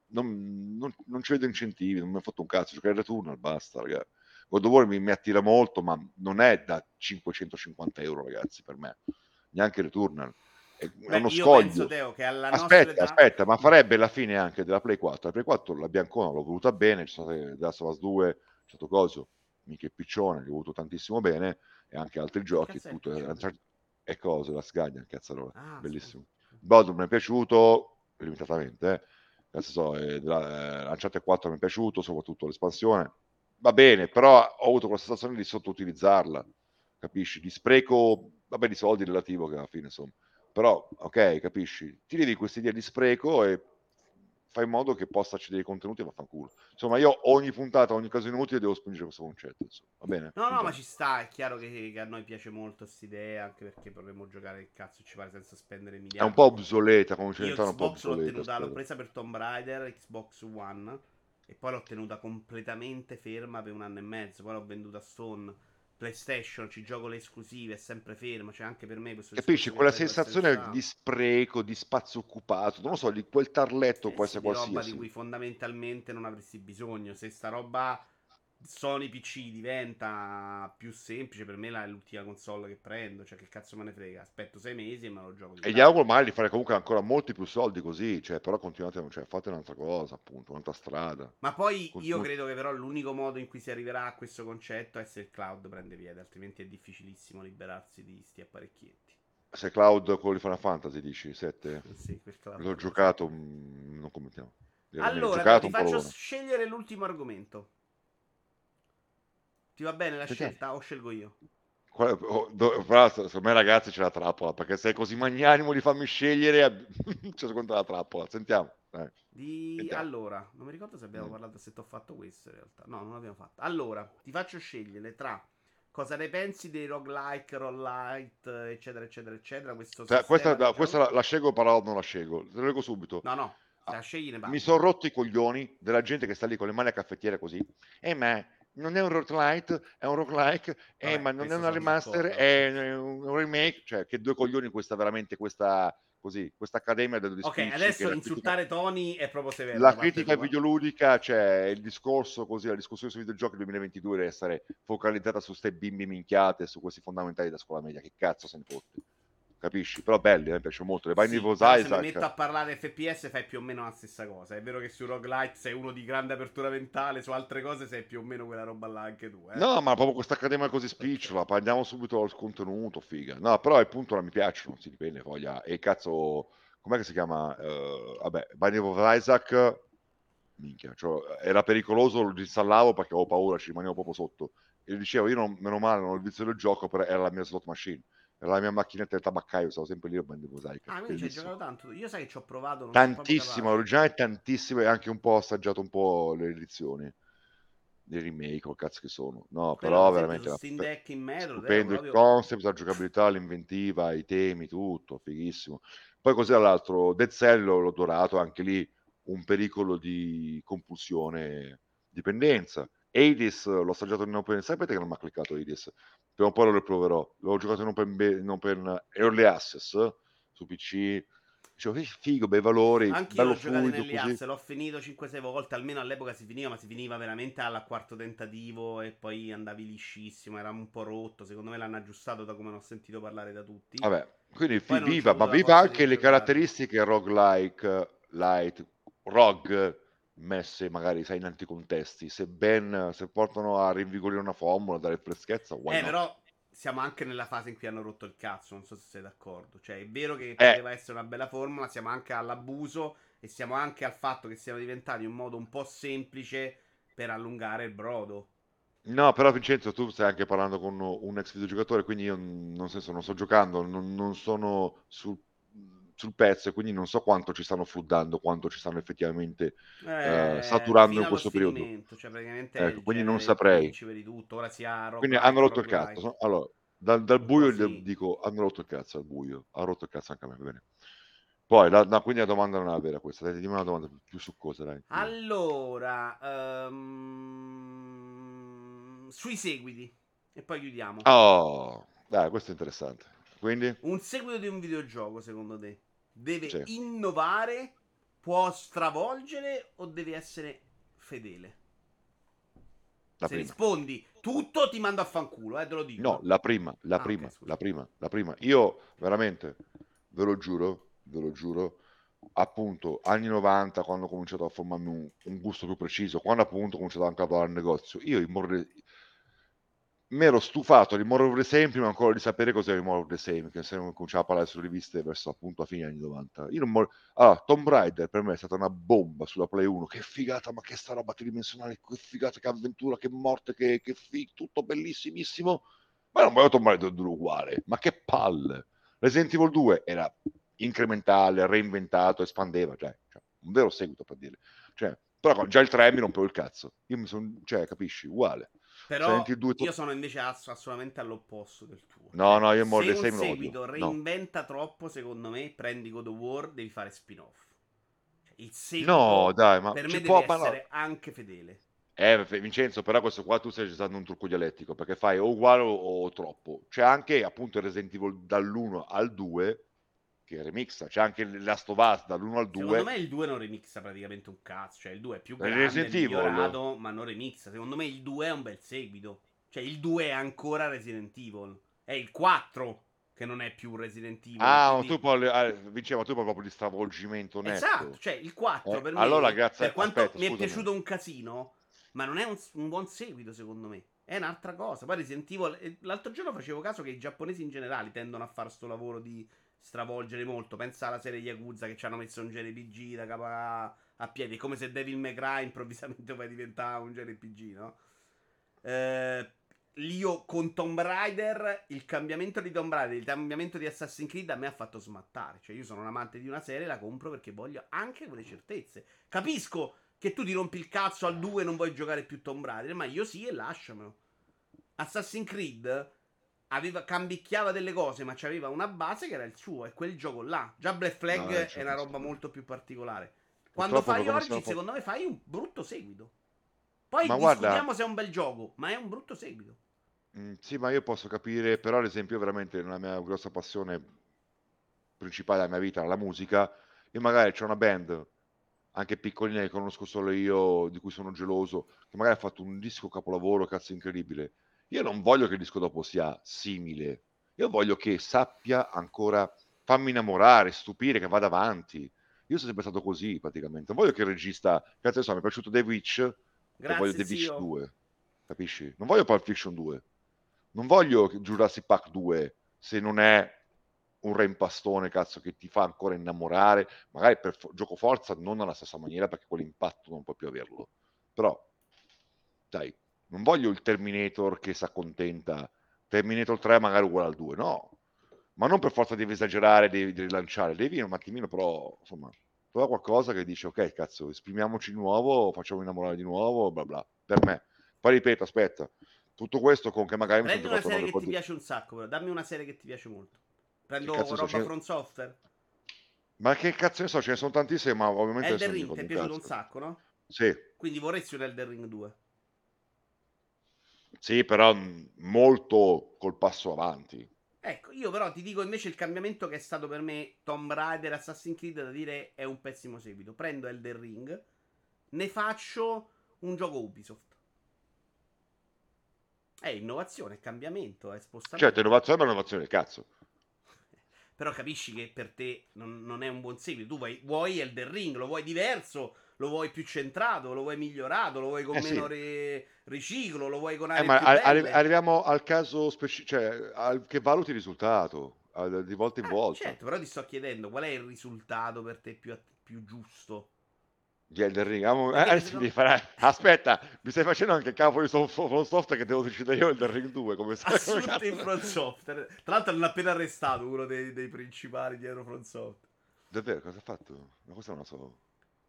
non ci vedo incentivi, non mi ha fatto un cazzo, giocare Returnal, basta ragazzi. God of War mi attira molto, ma non è da €550, ragazzi, per me. Neanche Returnal. È uno scoglio. Penso, Teo, che alla aspetta, ma farebbe la fine anche della Play 4. La Play 4, la Biancona, l'ho voluta bene, c'è stata Last of Us 2, c'è stato coso, Miche Piccione, l'ho voluto tantissimo bene, e anche altri giochi, tutto, e cose, la Scaglia, cazzarola, bellissimo. Bodrum mi è piaciuto, limitatamente, Cazzo, Uncharted 4 mi è piaciuto, soprattutto l'espansione. Va bene, però ho avuto quella sensazione di sottoutilizzarla, capisci? Di spreco, vabbè, di soldi relativo che alla fine, insomma. Però, ok, capisci? Ti levi questa idea di spreco e fai in modo che possa accedere ai contenuti e vaffanculo. Insomma, io ogni puntata, ogni caso inutile, devo spingere questo concetto, insomma. Va bene? No, ma ci sta, è chiaro che a noi piace molto questa idea, anche perché potremmo giocare il cazzo ci pare senza spendere miliardi. È un po' obsoleta, come ce ne stanno un po' obsoleta. Io Xbox l'ho presa per Tomb Raider, Xbox One... E poi l'ho tenuta completamente ferma per 1 anno e mezzo. Poi l'ho venduta a Stone. PlayStation, ci gioco le esclusive, è sempre ferma. Cioè, anche per me questo. Capisci? Quella sensazione di spreco, di spazio occupato, non lo so, di quel tarletto può essere qualsiasi. Roba di cui fondamentalmente non avresti bisogno. Se sta roba Sony PC diventa più semplice, per me è l'ultima console che prendo, cioè che cazzo me ne frega, aspetto 6 mesi e me lo gioco. E gli auguro mai di fare comunque ancora molti più soldi così, cioè, però continuate, cioè, fate un'altra cosa, appunto, un'altra strada. Ma poi io credo che però l'unico modo in cui si arriverà a questo concetto è se il cloud prende piede, altrimenti è difficilissimo liberarsi di sti apparecchietti. Se cloud, quello di Final Fantasy, dici? 7? Sì, quel cloud. L'ho giocato, non commentiamo. Allora, ti faccio scegliere l'ultimo argomento. Ti va bene la scelta o scelgo io? Però secondo me, ragazzi, c'è la trappola, perché se è così magnanimo di farmi scegliere c'è secondo la trappola. Sentiamo. Sentiamo. Allora, non mi ricordo se abbiamo parlato, se ti ho fatto questo in realtà. No, non l'abbiamo fatto. Allora, ti faccio scegliere tra cosa ne pensi dei roguelike, rollite, eccetera, eccetera, eccetera. Questo questa, diciamo, questa la scelgo, però non la scelgo. Te lo dico subito. No. La scegli, ne parli. Mi sono rotto i coglioni della gente che sta lì con le mani a caffettiere così. E me... non è un roguelite, è un roguelike, ma non è una remaster, è un remake, cioè che due coglioni questa veramente, questa accademia del discorso. Ok, adesso insultare critica... Tony è proprio severo. La critica videoludica, cioè il discorso così, la discussione sui videogiochi 2022 deve essere focalizzata su ste bimbi minchiate, su questi fondamentali da scuola media, che cazzo se ne fotte. Capisci? Però belli, mi piacciono molto. Le Binding of Isaac. Se mi metto a parlare FPS fai più o meno la stessa cosa. È vero che su roguelite sei uno di grande apertura mentale, su altre cose sei più o meno quella roba là anche tu, eh? No, ma proprio questa accademia così spicciola, parliamo subito del contenuto, figa. No, però il punto, non mi piacciono, si dipende, voglia. E cazzo, com'è che si chiama? Vabbè, Binding of Isaac, minchia, cioè, era pericoloso, lo installavo perché avevo paura, ci rimanevo proprio sotto. E dicevo, io non, meno male, non ho il vizio del gioco, però era la mia slot machine. La mia macchinetta del tabaccaio, stavo sempre lì a prendere mosaica. Ah, quindi ci hai giocato tanto? Io sai che ci ho provato non tantissimo, originale tantissimo, e anche un po' assaggiato un po' le edizioni dei remake o cazzo che sono. No, però veramente Steam Deck in metro, stupendo il concept, la giocabilità, l'inventiva, i temi, tutto fighissimo. Poi così dall'altro Dead Cell l'ho dorato, anche lì un pericolo di compulsione, dipendenza. Hades l'ho assaggiato in open, sapete che non mi ha cliccato Hades, prima o poi lo riproverò, l'ho giocato in open early access su PC, dicevo figo, bei valori, anche bello fluido così. L'ho finito 5-6 volte, almeno all'epoca si finiva, ma si finiva veramente al quarto tentativo e poi andavi liscissimo, era un po' rotto, secondo me l'hanno aggiustato da come l'ho sentito parlare da tutti. Vabbè, quindi viva, ma viva anche le caratteristiche roguelike, light, rogue, messe magari sai in altri contesti, se portano a rinvigorire una formula, dare freschezza, why not? Però siamo anche nella fase in cui hanno rotto il cazzo, non so se sei d'accordo, cioè è vero che poteva essere una bella formula, siamo anche all'abuso e siamo anche al fatto che siamo diventati un modo un po' semplice per allungare il brodo. No, però Vincenzo, tu stai anche parlando con un ex videogiocatore, quindi io non sto giocando, non sono sul pezzo, e quindi non so quanto ci stanno floodando, quanto ci stanno effettivamente saturando in questo periodo, cioè praticamente quindi non saprei di tutto. Ora quindi hanno rotto il cazzo, no? Allora dal buio dico hanno rotto il cazzo, al buio ha rotto il cazzo anche a me, bene. Poi quindi la domanda non è vera questa, dai, dimmi una domanda più succosa, dai. Allora sui seguiti e poi chiudiamo. Oh, dai, questo è interessante. Quindi un seguito di un videogioco secondo te deve innovare, può stravolgere o deve essere fedele? Se rispondi tutto ti mando a fanculo, te lo dico. No, la prima. Io veramente ve lo giuro, appunto anni 90, quando ho cominciato a formarmi un gusto più preciso, quando appunto ho cominciato anche a lavorare al negozio, mi ero stufato di Morrowind sempre, ma ancora di sapere cos'era Morrowind sempre, che se non cominciava a parlare sulle riviste verso appunto a fine anni 90. Allora, Tomb Raider per me è stata una bomba sulla Play 1, che figata, ma che sta roba tridimensionale, che figata, che avventura, che morte, tutto bellissimissimo, ma non volevo Tomb Raider 2 uguale, ma che palle. Resident Evil 2 era incrementale, reinventato, espandeva, cioè un vero seguito per dire, cioè, però già il 3 mi rompevo il cazzo, io mi sono, cioè capisci, uguale. Però io sono invece assolutamente all'opposto del tuo. No, io mordo sempre. Se un seguito reinventa troppo, secondo me, prendi God of War, devi fare spin-off. Il seguito per me deve essere anche fedele. Vincenzo, però questo qua tu stai usando un trucco dialettico, perché fai o uguale o troppo. C'è anche appunto il Resident Evil dall'1 al 2 che remixa, c'è anche Last of Us dall'1 al 2. Secondo me il 2 non remixa praticamente un cazzo, cioè il 2 è più grande, è migliorato, ma non remixa. Secondo me il 2 è un bel seguito, cioè il 2 è ancora Resident Evil, è il 4 che non è più Resident Evil. Ah, quindi... tu parli proprio di stravolgimento netto. Esatto, cioè il 4 per me, allora, grazie, per quanto mi è piaciuto un casino, ma non è un buon seguito secondo me. È un'altra cosa. Poi Resident Evil, l'altro giorno facevo caso che i giapponesi in generale tendono a fare sto lavoro di stravolgere molto. Pensa alla serie Yakuza, che ci hanno messo un JRPG da capo a piedi. È come se Devil May Cry improvvisamente poi diventava un JRPG, no? Io con Tomb Raider, il cambiamento di Tomb Raider, il cambiamento di Assassin's Creed a me ha fatto smattare. Cioè io sono un amante di una serie, la compro perché voglio anche quelle certezze. Capisco che tu ti rompi il cazzo al 2 e non vuoi giocare più Tomb Raider, ma io sì e lasciamelo. Assassin's Creed cambicchiava delle cose, ma c'aveva una base che era il suo, e quel gioco là. Già Black Flag è una roba molto più particolare. Quando fai oggi, secondo me fai un brutto seguito. Poi discutiamo se è un bel gioco, ma è un brutto seguito. Sì, ma io posso capire, però ad esempio veramente la mia grossa passione principale della mia vita è la musica, e magari c'è una band anche piccolina che conosco solo io, di cui sono geloso, che magari ha fatto un disco capolavoro, cazzo incredibile. Io non voglio che il disco dopo sia simile, io voglio che sappia ancora farmi innamorare, stupire, che vada avanti. Io sono sempre stato così praticamente. Non voglio che il regista, cazzo, mi è piaciuto The Witch, grazie, voglio The Witch 2, capisci? Non voglio Pulp Fiction 2, non voglio Jurassic Park 2, se non è un reimpastone, cazzo, che ti fa ancora innamorare, magari per gioco forza non alla stessa maniera, perché quell'impatto non puoi più averlo, però dai, non voglio il Terminator che si accontenta, Terminator 3 magari uguale al 2, no, ma non per forza devi esagerare, devi rilanciare, devi un attimino però, insomma, trova qualcosa che dice, ok, cazzo, esprimiamoci di nuovo, facciamo innamorare di nuovo, bla bla, per me. Poi ripeto, aspetta, tutto questo con che magari... Prendi una serie che ti piace un sacco, però dammi una serie che ti piace molto. Prendo roba From Software. Ma che cazzo ne so, ce ne sono tantissime, ma ovviamente... Elden Ring ti è piaciuto un sacco, no? Sì. Quindi vorresti un Elden Ring 2? Sì, però molto col passo avanti. Ecco, io però ti dico invece il cambiamento che è stato per me Tomb Raider, Assassin's Creed, da dire è un pessimo seguito. Prendo Elden Ring, ne faccio un gioco Ubisoft. È innovazione, è cambiamento, è spostamento. Certo, innovazione, ma innovazione, cazzo. Però capisci che per te non è un buon seguito. Tu vuoi Elden Ring, lo vuoi diverso, lo vuoi più centrato, lo vuoi migliorato, lo vuoi con meno riciclo, lo vuoi con aree più belle. Arriviamo al caso specifico, cioè che valuti il risultato di volta in volta. Certo, però ti sto chiedendo qual è il risultato per te più giusto di Elden Ring. Aspetta, mi stai facendo anche il capo di From Software, che devo decidere io Elden Ring 2, come sai, From Software. Tra l'altro l'hanno appena arrestato uno dei principali dietro From Software. Davvero? Cosa ha fatto? Ma cosa non lo so.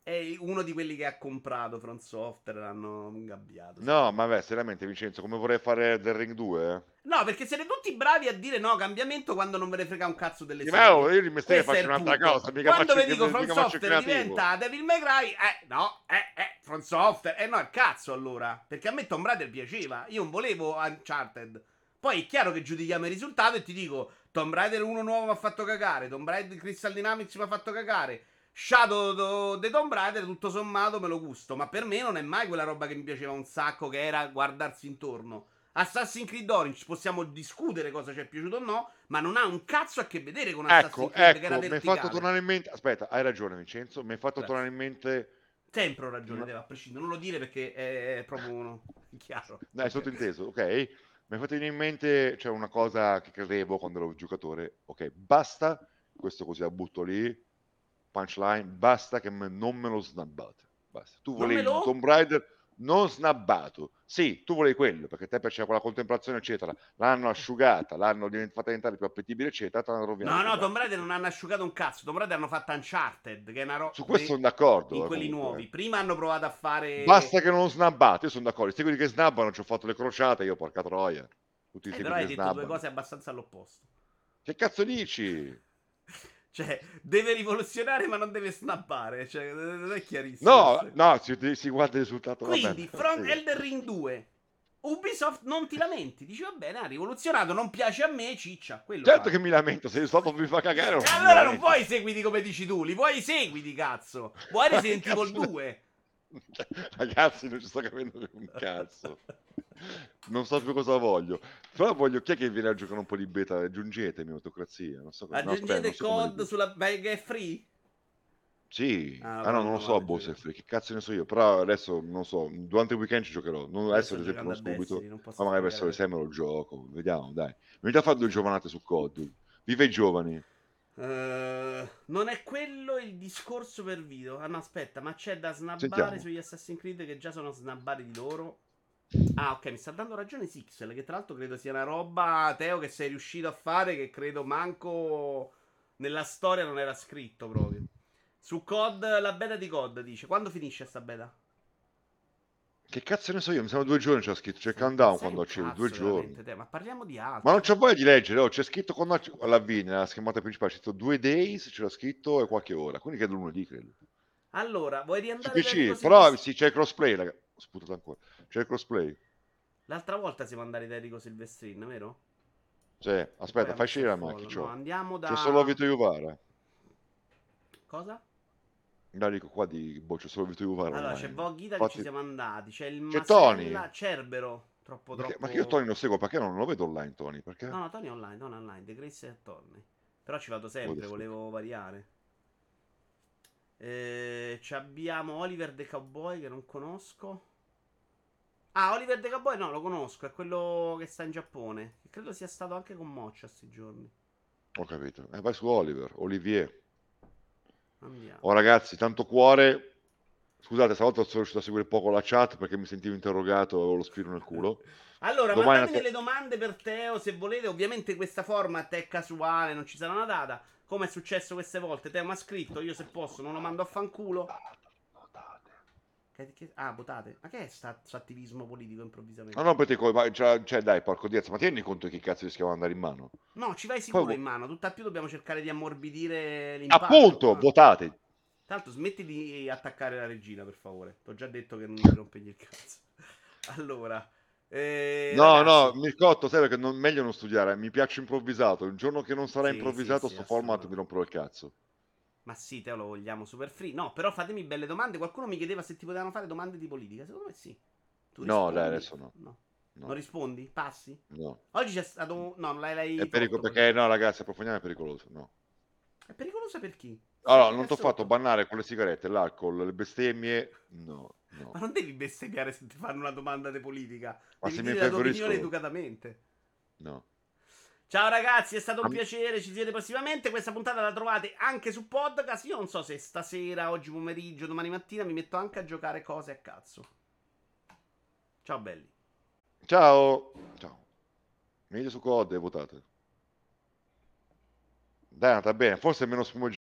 È uno di quelli che ha comprato From Software, l'hanno ingabbiato. No, ma beh, seriamente Vincenzo, come vorrei fare Elden Ring 2? No, perché siete tutti bravi a dire no, cambiamento, quando non ve ne frega un cazzo delle serie. Io mi stai facendo un'altra cosa. Quando vi dico From Software diventa Devil May Cry, From Software, no, il cazzo allora. Perché a me Tomb Raider piaceva, io non volevo Uncharted. Poi è chiaro che giudichiamo il risultato e ti dico, Tomb Raider 1 nuovo mi ha fatto cagare, Tomb Raider Crystal Dynamics mi ha fatto cagare, Shadow of the Tomb Raider tutto sommato me lo gusto, ma per me non è mai quella roba che mi piaceva un sacco, che era guardarsi intorno. Assassin's Creed Orange possiamo discutere cosa ci è piaciuto o no, ma non ha un cazzo a che vedere con Assassin's Creed, che era verticale. Mi hai fatto tornare in mente, aspetta, hai ragione Vincenzo, mi hai fatto tornare in mente, sempre ho ragione, a prescindere, non lo dire perché è proprio uno chiaro, dai, sottinteso, ok, mi hai fatto venire in mente, cioè, una cosa che credevo quando ero giocatore, ok, basta, questo così la butto lì, punchline, basta che non me lo snabbate, basta. Tu volevi Tomb Raider non snabbato, sì, tu volevi quello perché a te piaceva quella contemplazione eccetera, l'hanno asciugata, l'hanno fatta diventare più appetibile eccetera, te l'hanno rovinata. No, Tomb Raider non hanno asciugato un cazzo, Tomb Raider hanno fatto Uncharted, che è una roba, su questo sono d'accordo, in quelli nuovi, prima hanno provato a fare, basta che non lo snabbate, io sono d'accordo, questi quelli che snabbano, ci ho fatto le crociate io, porca troia, tutti però hai detto due cose abbastanza all'opposto, che cazzo dici? Cioè, deve rivoluzionare ma non deve snappare, cioè, non è chiarissimo. No, si guarda il risultato. Quindi, Elden Ring 2, Ubisoft non ti lamenti, dici va bene, ha rivoluzionato, non piace a me, ciccia, quello certo fa. Che mi lamento, se il fatto mi fa cagare non allora non vuoi seguiti come dici tu, li vuoi seguiti, cazzo, vuoi risenti col 2? Ragazzi, non ci sto capendo un cazzo. Non so più cosa voglio. Però voglio chi è che viene a giocare un po' di beta. Aggiungetemi, autocrazia. Non so cosa. Aggiungete COD sulla che è free? Sì. Ah no, non lo so, boh, se è free. Che cazzo ne so io. Però adesso non so, durante il weekend ci giocherò. Non adesso ad esempio non subito. Ma magari verso le 6 me lo gioco. Vediamo, dai. Mi dà fare due giovanate su COD. Vive i giovani. Non è quello il discorso per video. Ah no, aspetta, ma c'è da snabbare. Sentiamo. Sugli Assassin's Creed che già sono snabbati di loro. Ah ok, mi sta dando ragione Sixel, che tra l'altro credo sia una roba, Teo, che sei riuscito a fare, che credo manco nella storia non era scritto proprio. Su COD, la beta di COD dice, quando finisce sta beta? Che cazzo ne so io, mi sembra 2 giorni c'è scritto, c'è countdown quando accedo, 2 giorni. Te, ma parliamo di altro. Ma non c'ho voglia di leggere, oh, c'è scritto quando alla fine, nella schermata principale, c'è scritto 2 days, c'era scritto e qualche ora, quindi credo lunedì, credo. Allora, vuoi riandare? Sì, però sì, c'è il crossplay, raga. Sputato ancora. C'è il crossplay. L'altra volta siamo andati da Enrico Silvestrin, vero? Sì, aspetta, fai scegliere la macchina. No, andiamo da... C'è solo Vito Iuvara. Cosa? No, dico qua di... Boh, c'è solo Vito Iuvara. Allora, ormai. C'è Voghita infatti... che ci siamo andati. C'è il Masella Cerbero. Troppo. Ma che io Tony lo seguo, perché non lo vedo online, Tony? Perché... No, Tony online, non online. The Grace è Tony. Però ci vado sempre, volevo variare. Ci abbiamo Oliver the Cowboy che non conosco. Ah, Oliver the Cowboy no, lo conosco, è quello che sta in Giappone, credo sia stato anche con Moccia sti giorni. Ho capito, vai su Olivier. Andiamo. Oh ragazzi, tanto cuore. Scusate, stavolta sono riuscito a seguire poco la chat perché mi sentivo interrogato e avevo lo spiro nel culo. Allora, mandatemi le domande per Teo se volete. Ovviamente questa format è casuale, non ci sarà una data. Come è successo queste volte? Teo mi ha scritto, io se posso non lo mando a fanculo. Votate. Ah, votate. Ma che è sto attivismo politico improvvisamente? No, perché cioè dai, porco diazzo, ma tieni conto che cazzo rischiamo di andare in mano? No, ci vai sicuro. Poi, in mano, tutt'al più dobbiamo cercare di ammorbidire l'impatto. Appunto, no? Votate. Tanto smetti di attaccare la regina, per favore. T'ho già detto che non mi rompegli il cazzo. Allora... No, Mircotto, sai perché meglio non studiare, mi piace improvvisato. Il giorno che non sarà improvvisato sto format mi romperò il cazzo. Ma sì, te lo vogliamo super free. No, però fatemi belle domande. Qualcuno mi chiedeva se ti potevano fare domande di politica. Secondo me sì. Tu rispondi? No, dai, adesso no. Non rispondi? Passi? No. Oggi c'è stato... No, non l'hai fatto, perché no, ragazzi, approfondiamo, è pericoloso. No. È pericoloso per chi? Allora, non ti ho fatto bannare con le sigarette, l'alcol, le bestemmie. No. Ma non devi bestemmiare se ti fanno una domanda di politica. Ma devi se dire mi la tua opinione educatamente. No. Ciao ragazzi, è stato un piacere, ci siete prossimamente. Questa puntata la trovate anche su podcast. Io non so se stasera, oggi pomeriggio, domani mattina mi metto anche a giocare cose a cazzo. Ciao belli. Ciao. Venite su COD e votate. Dai, andata bene, forse è meno